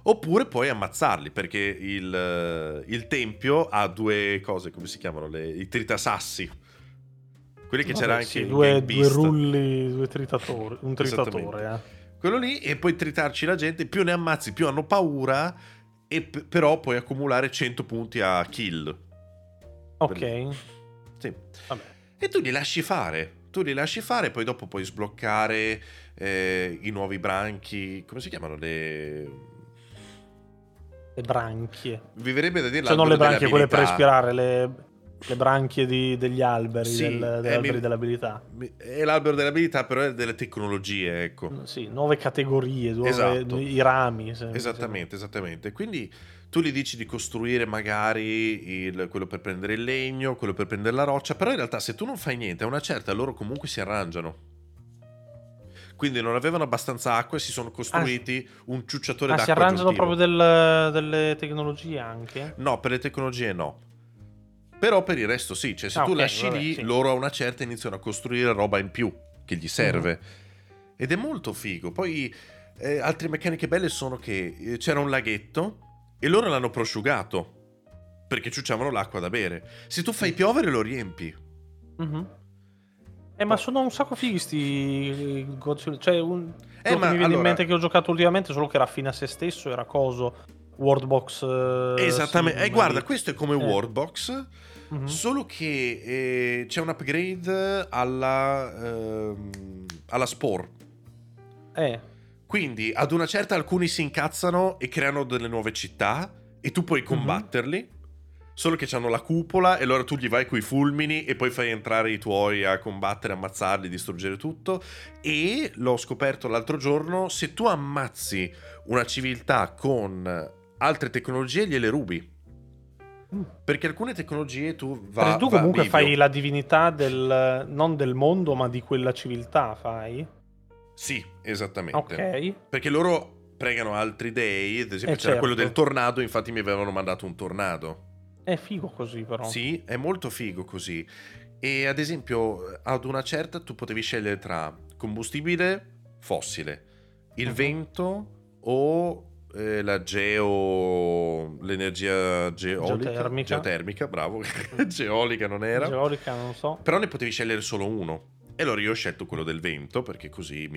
Oppure puoi ammazzarli, perché il tempio ha due cose, come si chiamano? I tritasassi. Quelli che c'era anche in Game Pass. Due tritatori, un tritatore. Quello lì, e puoi tritarci la gente, più ne ammazzi più hanno paura, e però puoi accumulare 100 punti a kill. Ok. Sì. Vabbè. E tu li lasci fare. Poi dopo puoi sbloccare i nuovi branchi, come si chiamano? Le branchie. Vi verrebbe da dire la non le branchie, quelle per respirare, le branchie degli alberi, alberi dell'abilità. È l'albero dell'abilità, però è delle tecnologie, ecco. Sì, nuove categorie, i rami. Esattamente. Quindi tu gli dici di costruire magari quello per prendere il legno, quello per prendere la roccia, però in realtà se tu non fai niente, a una certa loro comunque si arrangiano. Quindi non avevano abbastanza acqua e si sono costruiti un ciucciatore d'acqua. Si arrangiano aggiuntivo. Proprio delle tecnologie anche? No, per le tecnologie no. Però per il resto sì, cioè se tu lasci lì, sì. Loro a una certa iniziano a costruire roba in più che gli serve. Ed è molto figo. Poi altre meccaniche belle sono che c'era un laghetto e loro l'hanno prosciugato perché ciucciavano l'acqua da bere. Se tu fai piovere lo riempi. Ma sono un sacco fighi sti Godzilla. Cioè mi viene in mente che ho giocato ultimamente, solo che era fine a se stesso, era coso Worldbox. Esattamente. E guarda, questo è come Worldbox, solo che c'è un upgrade alla Spore. Quindi ad una certa alcuni si incazzano e creano delle nuove città e tu puoi combatterli, solo che c'hanno la cupola e allora tu gli vai coi fulmini e poi fai entrare i tuoi a combattere, ammazzarli, distruggere tutto. E l'ho scoperto l'altro giorno, se tu ammazzi una civiltà con altre tecnologie gliele rubi, perché alcune tecnologie tu comunque fai la divinità non del mondo ma di quella civiltà fai. Sì, esattamente. Perché loro pregano altri dei, ad esempio c'era quello del tornado, infatti mi avevano mandato un tornado. È figo così però. Sì, è molto figo così. E ad esempio ad una certa tu potevi scegliere tra combustibile fossile, il vento o l'energia geotermica, bravo. Geolica non era. Geolica non so. Però ne potevi scegliere solo uno. E allora io ho scelto quello del vento perché così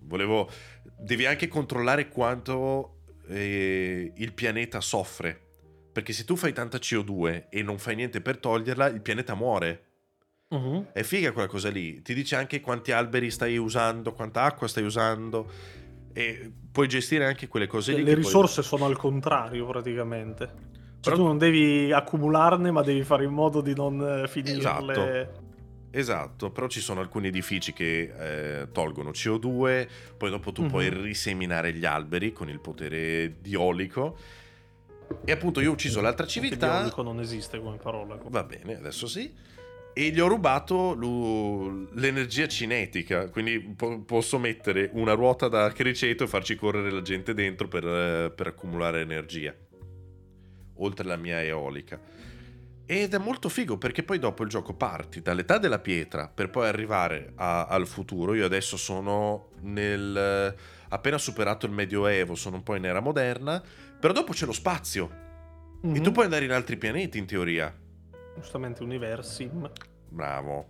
devi anche controllare quanto il pianeta soffre, perché se tu fai tanta CO2 e non fai niente per toglierla, il pianeta muore. È figa quella cosa lì, ti dice anche quanti alberi stai usando, quanta acqua stai usando e puoi gestire anche quelle cose lì. Le risorse sono al contrario praticamente, cioè tu non devi accumularne ma devi fare in modo di non finirle. Esatto, però ci sono alcuni edifici che tolgono CO2, poi dopo tu puoi riseminare gli alberi con il potere diolico. E appunto io ho ucciso l'altra civiltà. Diolico non esiste come parola. Va bene, adesso sì. E gli ho rubato l'energia cinetica, quindi posso mettere una ruota da criceto e farci correre la gente dentro per accumulare energia, oltre la mia eolica. Ed è molto figo perché poi dopo il gioco parti dall'età della pietra per poi arrivare al futuro. Io adesso sono appena superato il medioevo, sono un po' in era moderna, però dopo c'è lo spazio e tu puoi andare in altri pianeti in teoria. Giustamente Universim. Bravo.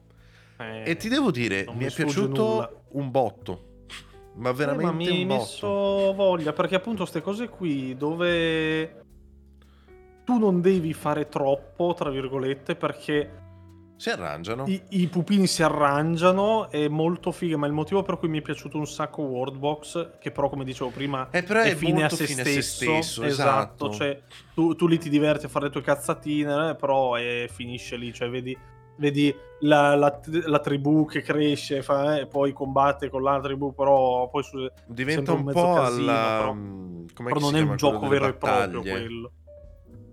E ti devo dire, mi è piaciuto un botto. Ma veramente ma mi hai messo voglia, perché appunto queste cose qui dove tu non devi fare troppo, tra virgolette, perché si arrangiano. I pupini si arrangiano, è molto figa, ma il motivo per cui mi è piaciuto un sacco Worldbox, che però come dicevo prima è fine a se stesso. Esatto. Cioè tu lì ti diverti a fare le tue cazzatine, però finisce lì, cioè vedi la tribù che cresce e poi combatte con l'altra tribù, però poi diventa un po' casino, però non è un gioco vero e proprio quello.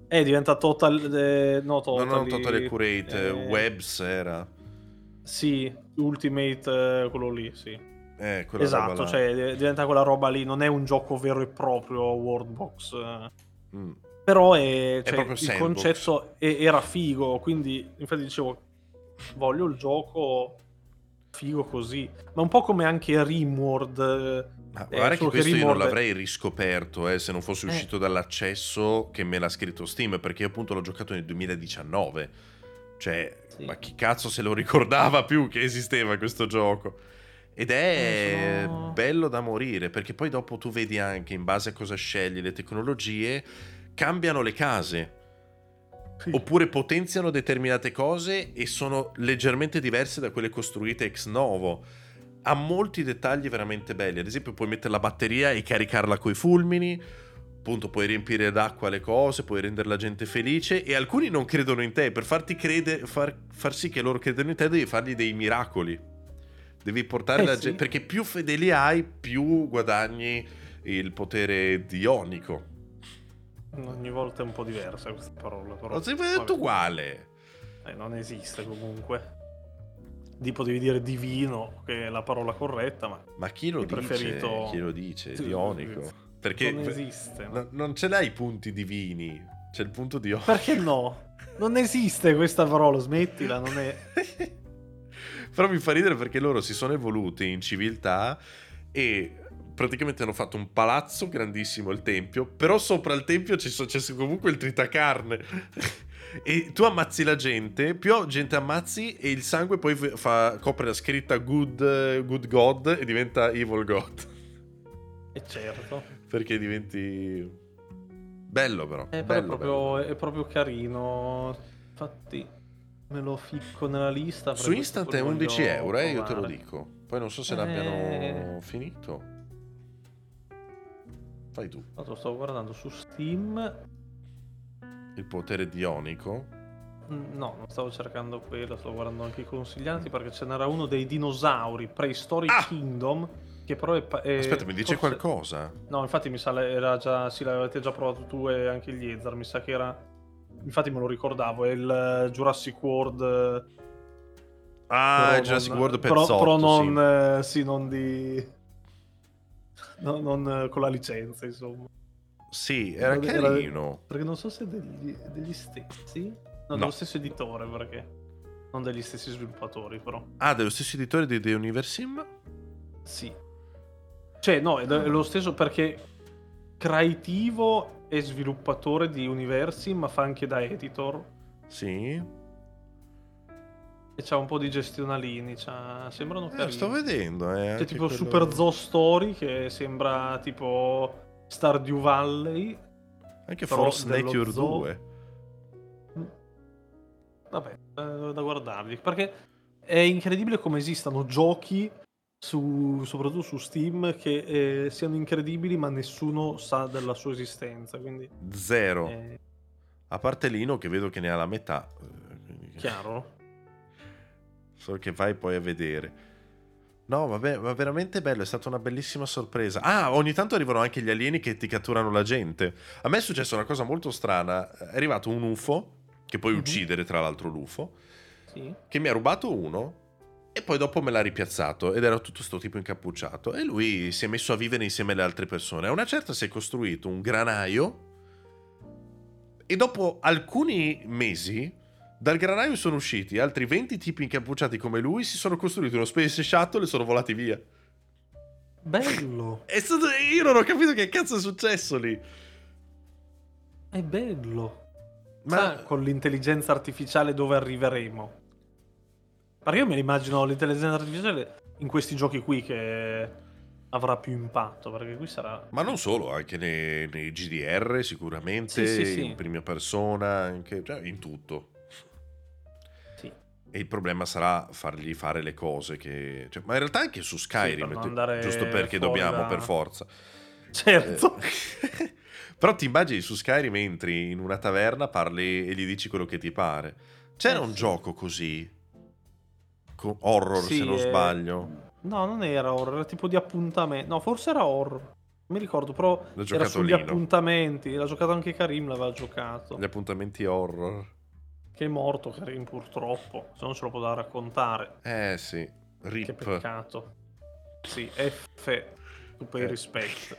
Diventa Total Curate, Webs era. Sì, Ultimate, quello lì, sì. Quella esatto, roba cioè diventa quella roba lì, non è un gioco vero e proprio Worldbox. Però proprio il sandbox. Concetto era figo, quindi infatti dicevo voglio il gioco figo così, ma un po' come anche Rimworld. Guarda che questo io non l'avrei riscoperto se non fosse uscito dall'accesso che me l'ha scritto Steam, perché io appunto l'ho giocato nel 2019, cioè sì. Ma chi cazzo se lo ricordava più che esisteva questo gioco? Ed è bello da morire, perché poi dopo tu vedi anche in base a cosa scegli le tecnologie cambiano le case oppure potenziano determinate cose e sono leggermente diverse da quelle costruite ex novo. Ha molti dettagli veramente belli. Ad esempio puoi mettere la batteria e caricarla coi fulmini, appunto puoi riempire d'acqua le cose, puoi rendere la gente felice, e alcuni non credono in te. Per farti far sì che loro credano in te devi fargli dei miracoli, devi portare la gente, perché più fedeli hai più guadagni il potere dionico. Ogni volta è un po' diversa questa parola. Però... L'ho sempre detto uguale. Non esiste comunque. Tipo devi dire divino, che è la parola corretta, ma chi lo dice? Preferito... Chi lo dice? Dionico. Perché non esiste. Non ce l'hai i punti divini, c'è il punto di... Perché no? Non esiste questa parola, smettila, non è... Però mi fa ridere perché loro si sono evoluti in civiltà e praticamente hanno fatto un palazzo grandissimo, il tempio, però sopra il tempio c'è comunque il tritacarne. E tu ammazzi la gente, più gente ammazzi e il sangue poi copre la scritta good God e diventa Evil God. E certo. Perché diventi... Bello però. È proprio carino. Infatti me lo ficco nella lista. Su Instant è 11 euro, io te lo dico. Poi non so se l'abbiano finito. Fai tu. Stavo guardando su Steam... Il potere dionico? No, non stavo cercando quello, stavo guardando anche i consigliati perché ce n'era uno dei dinosauri, Prehistoric Kingdom, che però è... Aspetta, mi dice qualcosa? No, infatti mi sa era già... Sì, l'avete già provato tu e anche gli Ezar, mi sa che era... Infatti me lo ricordavo, è il Jurassic World... Ah, è Jurassic World pezzotto, però non... Sì, non di... No, non con la licenza, insomma. Sì, era carino. Perché non so se è degli stessi. No, dello stesso editore, perché non degli stessi sviluppatori, però. Ah, dello stesso editore di The Universim? Sì. Cioè, no, è lo stesso perché creativo e sviluppatore di Universim, ma fa anche da editor. Sì. E c'ha un po' di gestionalini, sembrano carini. Sto vedendo, C'è tipo quello... Super Zoo Story, che sembra tipo... Stardew Valley, anche Fortnite 2. Vabbè, da guardarli, perché è incredibile come esistano giochi soprattutto su Steam che siano incredibili ma nessuno sa della sua esistenza, quindi zero. A parte Lino che vedo che ne ha la metà. Chiaro. So che vai poi a vedere. No, vabbè, ma veramente bello, è stata una bellissima sorpresa. Ah, ogni tanto arrivano anche gli alieni che ti catturano la gente. A me è successa una cosa molto strana. È arrivato un UFO, che puoi uccidere tra l'altro l'UFO, sì. Che mi ha rubato uno e poi dopo me l'ha ripiazzato ed era tutto sto tipo incappucciato. E lui si è messo a vivere insieme alle altre persone. A una certa si è costruito un granaio e dopo alcuni mesi... Dal granaio sono usciti altri 20 tipi incappucciati come lui, si sono costruiti uno space shuttle e sono volati via. Bello! Io non ho capito che cazzo è successo lì. È bello. Ma con l'intelligenza artificiale dove arriveremo? Perché io me l'immagino l'intelligenza artificiale in questi giochi qui che avrà più impatto, perché qui sarà... Ma non solo, anche nei GDR sicuramente, sì. In prima persona, anche, in tutto. E il problema sarà fargli fare le cose che... Cioè, ma in realtà anche su Skyrim, giusto perché dobbiamo per forza. Certo. Però ti immagini su Skyrim entri in una taverna, parli e gli dici quello che ti pare. C'era un gioco così? Horror, se non sbaglio. No, non era horror, era tipo di appuntamento. No, forse era horror. Mi ricordo, però era sugli appuntamenti. L'ha giocato anche Karim, l'aveva giocato. Gli appuntamenti horror. Che è morto Karim purtroppo, se non ce lo può da raccontare. Sì, rip. Che peccato. Sì, F, tu per rispetto.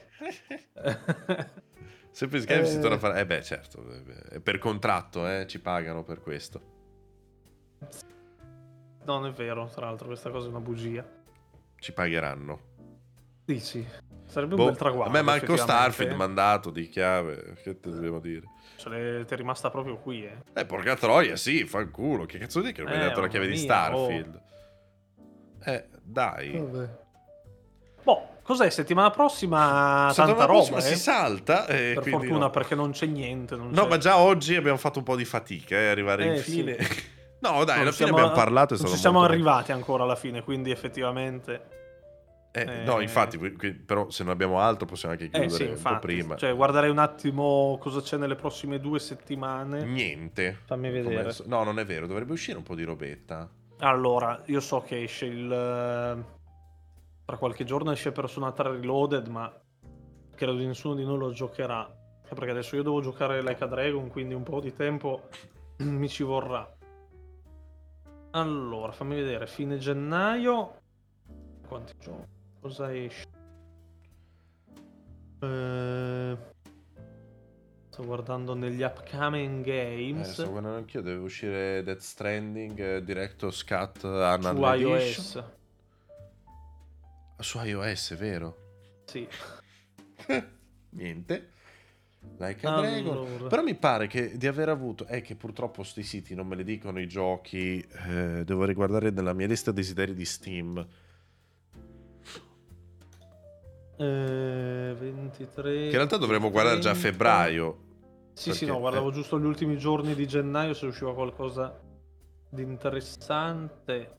Sempre Skyrim si torna a fare... beh, certo, è per contratto, ci pagano per questo. Non è vero, tra l'altro, questa cosa è una bugia. Ci pagheranno. Dici? Sarebbe un bel traguardo. A me manco Starfield mandato di chiave, che te devo dire? Cioè, ti è rimasta proprio qui, porca troia, sì, fanculo. Che cazzo dici che non mi hai dato la chiave di Starfield? Oh. Dai. Vabbè. Boh, cos'è? Settimana prossima tanta roba, si salta. Per fortuna, no. Perché non c'è niente. Ma già oggi abbiamo fatto un po' di fatica, arrivare in fine. Sì. No, dai, alla fine abbiamo parlato. Non ci siamo arrivati ancora alla fine, quindi effettivamente... No, infatti, però se non abbiamo altro possiamo anche chiudere infatti, un po' prima. Cioè, guarderei un attimo cosa c'è nelle prossime 2 settimane. Niente. Fammi vedere. No, non è vero, dovrebbe uscire un po' di robetta. Allora, io so che esce tra qualche giorno esce Persona 3 Reloaded, ma credo che nessuno di noi lo giocherà. Perché adesso io devo giocare Like a Dragon, quindi un po' di tempo mi ci vorrà. Allora, fammi vedere, fine gennaio quanti giorni? Cosa esce? Sto guardando negli upcoming games. Sto guardando anch'io, deve uscire Death Stranding, Director's Cut, su iOS. Su iOS, vero? Sì. Niente. Like a Dragon. Però mi pare che di aver avuto, che purtroppo sti siti non me le dicono i giochi, devo riguardare nella mia lista desideri di Steam. 23. Che in realtà dovremmo guardare già a febbraio. Sì, perché, sì, no, guardavo giusto gli ultimi giorni di gennaio se usciva qualcosa di interessante.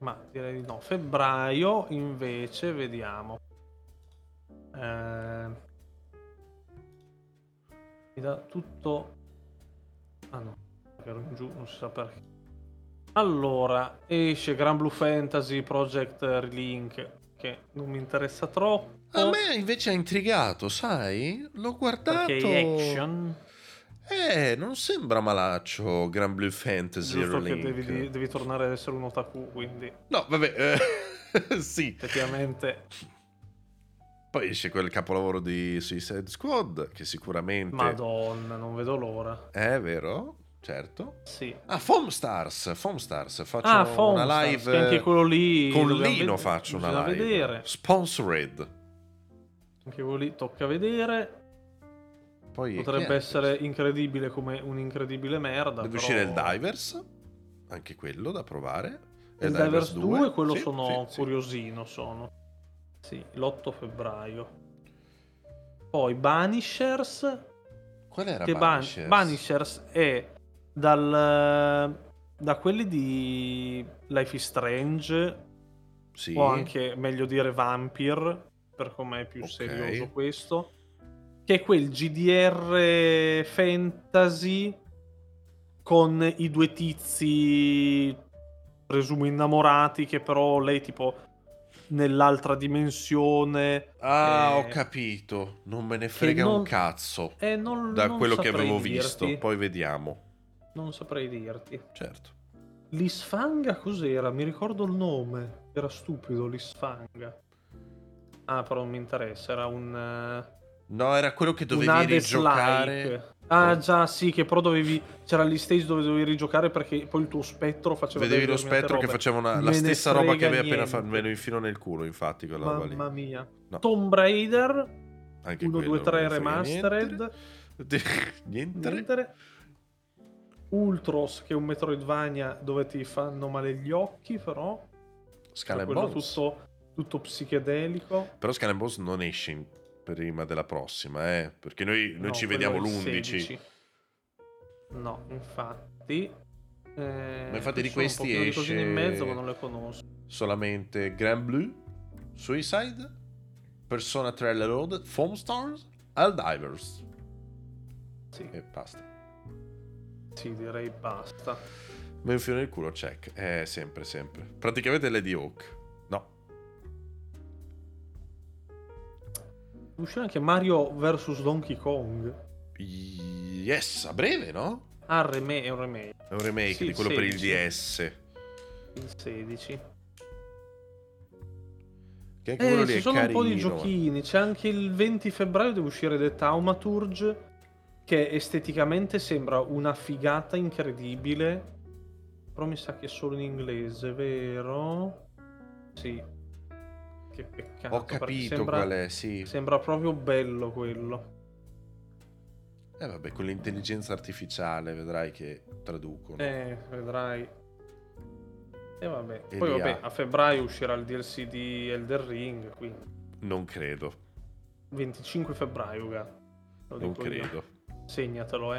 Ma direi di no. Febbraio invece vediamo. Mi dà tutto. Ah no, ero in giù, non si sa perché. Allora, esce Gran Blue Fantasy Project Relink, che non mi interessa troppo. A me invece ha intrigato, sai? L'ho guardato. Perché è action? Non sembra malaccio Gran Blue Fantasy Relink. Giusto che devi tornare ad essere un otaku, quindi. No, vabbè, sì. Effettivamente. Poi esce quel capolavoro di Suicide Squad, che sicuramente... Madonna, non vedo l'ora. È vero, certo. Sì. Ah, Foam Stars. Faccio una live... Stars, anche quello lì... Con Lino faccio una live. Vedere. Sponsored. Anche quello lì tocca vedere. Poi potrebbe essere incredibile come un incredibile merda. Deve uscire il Divers, anche quello da provare. Il Divers 2, quello sì, sono sì, curiosino, sì. Sono. Sì, l'8 febbraio. Poi Banishers. Qual era Banishers? Banishers è da quelli di Life is Strange. Sì. O anche, meglio dire, Vampire, per com'è è più serioso questo. Che è quel GDR fantasy con i due tizi, presumo innamorati, che però lei tipo... nell'altra dimensione. Ho capito, non me ne frega un cazzo da quello che avevo visto. Poi vediamo, non saprei dirti. Certo. L'Isfanga cos'era? Mi ricordo il nome, era stupido. L'Isfanga, però non mi interessa. Era un... no, era quello che dovevi rigiocare. Già, sì, che però dovevi... c'era gli stage dove dovevi rigiocare, perché poi il tuo spettro faceva... vedevi lo spettro che faceva la stessa roba che avevi appena fatto. Me lo infilo nel culo, infatti, quella roba lì. Mamma mia. No. Tomb Raider 1, 2, 3 Remastered. Niente. Ultros, che è un Metroidvania dove ti fanno male gli occhi, però. Skull and Bones. Tutto psichedelico. Però Skull and Bones non esce prima della prossima, perché noi ci vediamo l'11. No, infatti. Ma infatti di questi esce in mezzo, ma non le conosco. Solamente Grand Blue, Suicide, Persona 3 Reloaded, Foam Stars, Helldivers. Sì. E basta. Sì, direi basta. Ma un filo nel culo, check. Sempre. Praticamente Lady Hawk. Uscirà anche Mario vs Donkey Kong. Yes, a breve, no? È un remake. È un remake, sì, di quello 16. Per il DS. Il 16. Che anche quello lì ci è sono carino. Un po' di giochini. C'è anche il 20 febbraio deve uscire The Thaumaturge, che esteticamente sembra una figata incredibile. Però mi sa che è solo in inglese, vero? Sì. Che peccato. Ho capito qual è, sì. Sembra proprio bello quello. Vabbè, con l'intelligenza artificiale vedrai che traducono. Vedrai. Vabbè. E poi vabbè, a febbraio uscirà il DLC di Elden Ring, quindi. Non credo. 25 febbraio, gatto. Non credo. Io. Segnatelo,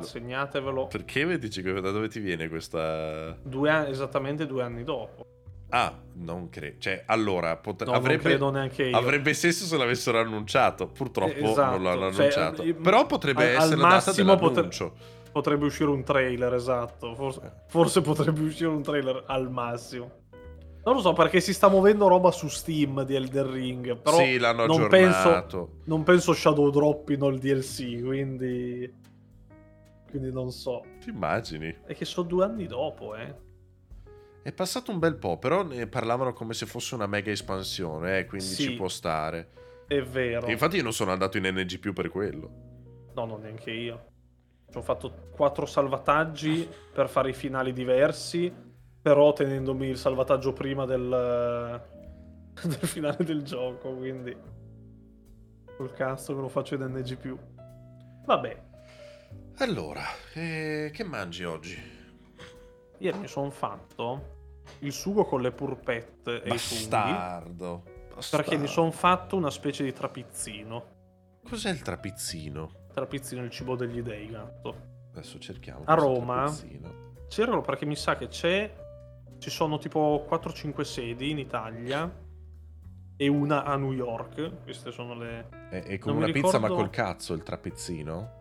segnatevelo. Perché 25? Da dove ti viene questa... esattamente 2 anni dopo. Non credo. Cioè, allora non credo neanche io. Avrebbe senso se l'avessero annunciato. Purtroppo non l'hanno annunciato. Però potrebbe essere la data dell'annuncio. Potrebbe uscire un trailer, esatto. Forse potrebbe uscire un trailer al massimo. Non lo so, perché si sta muovendo roba su Steam di Elden Ring, però sì, l'hanno aggiornato. Non penso shadow droppino il DLC, quindi non so. Ti immagini? È che sono 2 anni dopo, eh. È passato un bel po', però ne parlavano come se fosse una mega espansione, quindi sì, ci può stare. È vero. E infatti io non sono andato in NG più per quello. No, non neanche io. Ci ho fatto 4 salvataggi per fare i finali diversi, però tenendomi il salvataggio prima del finale del gioco, quindi col cazzo che lo faccio in NG più. Vabbè. Allora, che mangi oggi? Ieri mi sono fatto il sugo con le purpette e bastardo, i funghi, perché mi sono fatto una specie di trapizzino. Cos'è il trapizzino? Trapizzino è il cibo degli dei, gatto. Adesso cerchiamo. A Roma c'erano, perché mi sa che ci sono tipo 4-5 sedi in Italia e una a New York. Queste sono le... E con una pizza, ma col cazzo il trapizzino?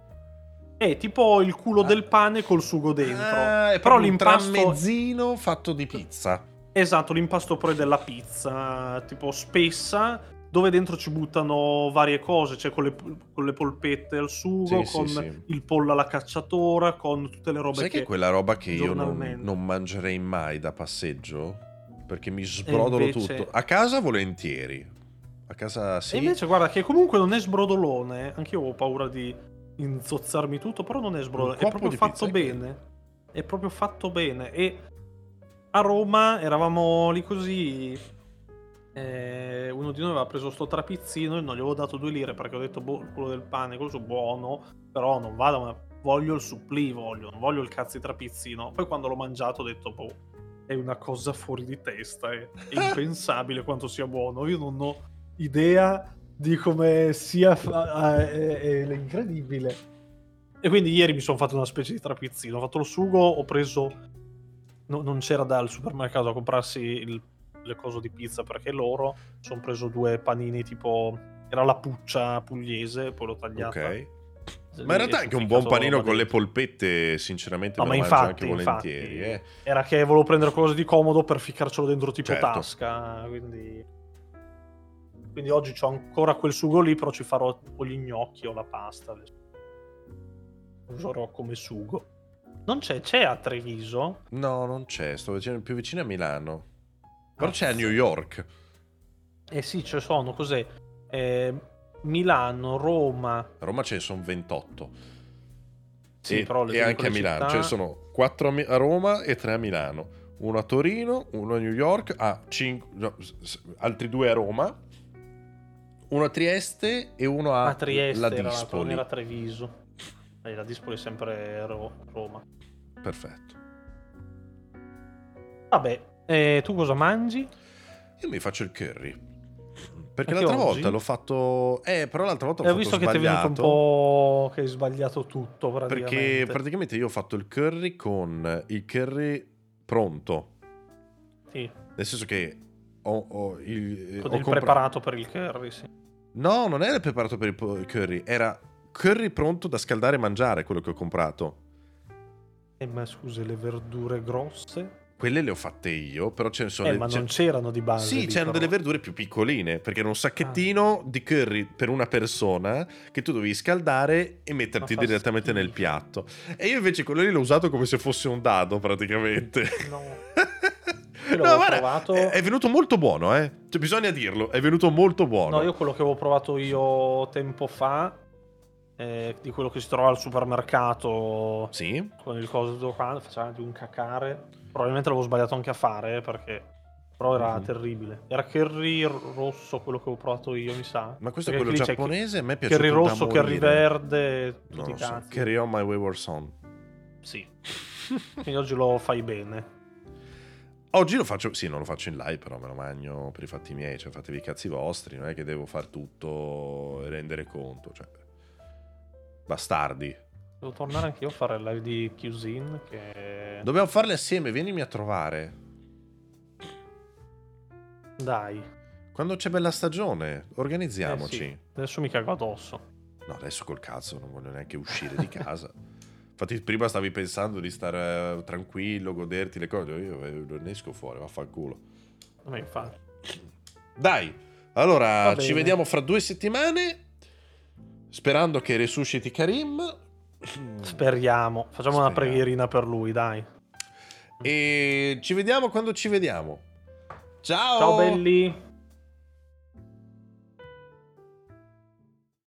È tipo il culo del pane col sugo dentro. È però l'impasto... un tramezzino fatto di pizza. Esatto, l'impasto pure della pizza, tipo spessa, dove dentro ci buttano varie cose, cioè con le polpette al sugo, sì, con il pollo alla cacciatora, con tutte le robe. Sai che quella roba che io non mangerei mai da passeggio? Perché mi sbrodolo invece... tutto. A casa volentieri. A casa sì. E invece guarda che comunque non è sbrodolone. Anch'io ho paura di inzozzarmi tutto, però non è sbrodolo, è proprio fatto bene, è proprio fatto bene. E a Roma eravamo lì così, uno di noi aveva preso sto trapizzino e non gli avevo dato 2 lire perché ho detto il culo del pane, quello buono, però non vado, ma voglio il supplì, non voglio il cazzo di trapizzino. Poi quando l'ho mangiato ho detto è una cosa fuori di testa, è impensabile quanto sia buono, io non ho idea di come sia incredibile. E quindi ieri mi sono fatto una specie di trapizzino, ho fatto lo sugo, ho preso non c'era dal supermercato a comprarsi le cose di pizza perché loro sono preso 2 panini tipo, era la puccia pugliese, poi l'ho tagliata. Ok. Ma in realtà anche un buon panino con le polpette sinceramente no, me lo mangio anche volentieri, Era che volevo prendere qualcosa di comodo per ficcarcelo dentro tipo tasca, quindi oggi c'ho ancora quel sugo lì, però ci farò o gli gnocchi o la pasta. Userò come sugo. Non c'è? C'è a Treviso? No, non c'è. Sto più vicino a Milano. Però c'è a New York. Eh sì, ci sono. Cos'è? Milano, Roma. A Roma ce ne sono 28. Sì, però le e anche a Milano. Città... Ce ne sono 4 a Roma e 3 a Milano. 1 a Torino, 1 a New York, altri 2 a Roma. 1 a Trieste e 1 a Trieste, la Dispoli. Era Treviso. La Dispoli è sempre Roma. Perfetto. Vabbè, tu cosa mangi? Io mi faccio il curry. Perché l'altra volta l'ho fatto... però l'altra volta l'ho fatto sbagliato. Ho visto che ti è venuto un po' che hai sbagliato tutto praticamente. Perché praticamente io ho fatto il curry con il curry pronto. Sì. Nel senso che ho il preparato per il curry, sì. No, non era il preparato per il curry, era curry pronto da scaldare e mangiare, quello che ho comprato. Ma scusa, le verdure grosse? Quelle le ho fatte io, però ce ne sono... ma non c'erano di base. Sì, lì, c'erano però delle verdure più piccoline, perché era un sacchettino di curry per una persona che tu dovevi scaldare e metterti direttamente nel piatto. E io invece quello lì l'ho usato come se fosse un dado, praticamente. No... No, guarda, è venuto molto buono, cioè, bisogna dirlo, è venuto molto buono. No, io quello che avevo provato io tempo fa, di quello che si trova al supermercato, sì, con il coso qua, faceva di un cacare. Probabilmente l'avevo sbagliato anche a fare, perché però era terribile. Era curry rosso quello che avevo provato io, mi sa. Ma questo perché è quello giapponese, a me è piaciuto curry rosso, curry verde, tutti i cazzi. Curry on my wayward son. Sì. Quindi oggi lo fai bene. Oggi lo faccio, sì, non lo faccio in live, però me lo mangio per i fatti miei, cioè fatevi i cazzi vostri, non è che devo far tutto e rendere conto, cioè bastardi. Devo tornare anche io a fare il live di Cuisine, che dobbiamo farle assieme, vienimi a trovare. Dai. Quando c'è bella stagione, organizziamoci. Sì. Adesso mi cago addosso. No, adesso col cazzo non voglio neanche uscire di casa. Infatti prima stavi pensando di stare tranquillo, goderti le cose, io ne esco fuori, vaffanculo. Ma infatti. Dai, allora ci vediamo fra 2 settimane. Sperando che resusciti Karim. Speriamo. Facciamo una preghierina per lui, dai. E ci vediamo quando ci vediamo. Ciao. Ciao belli.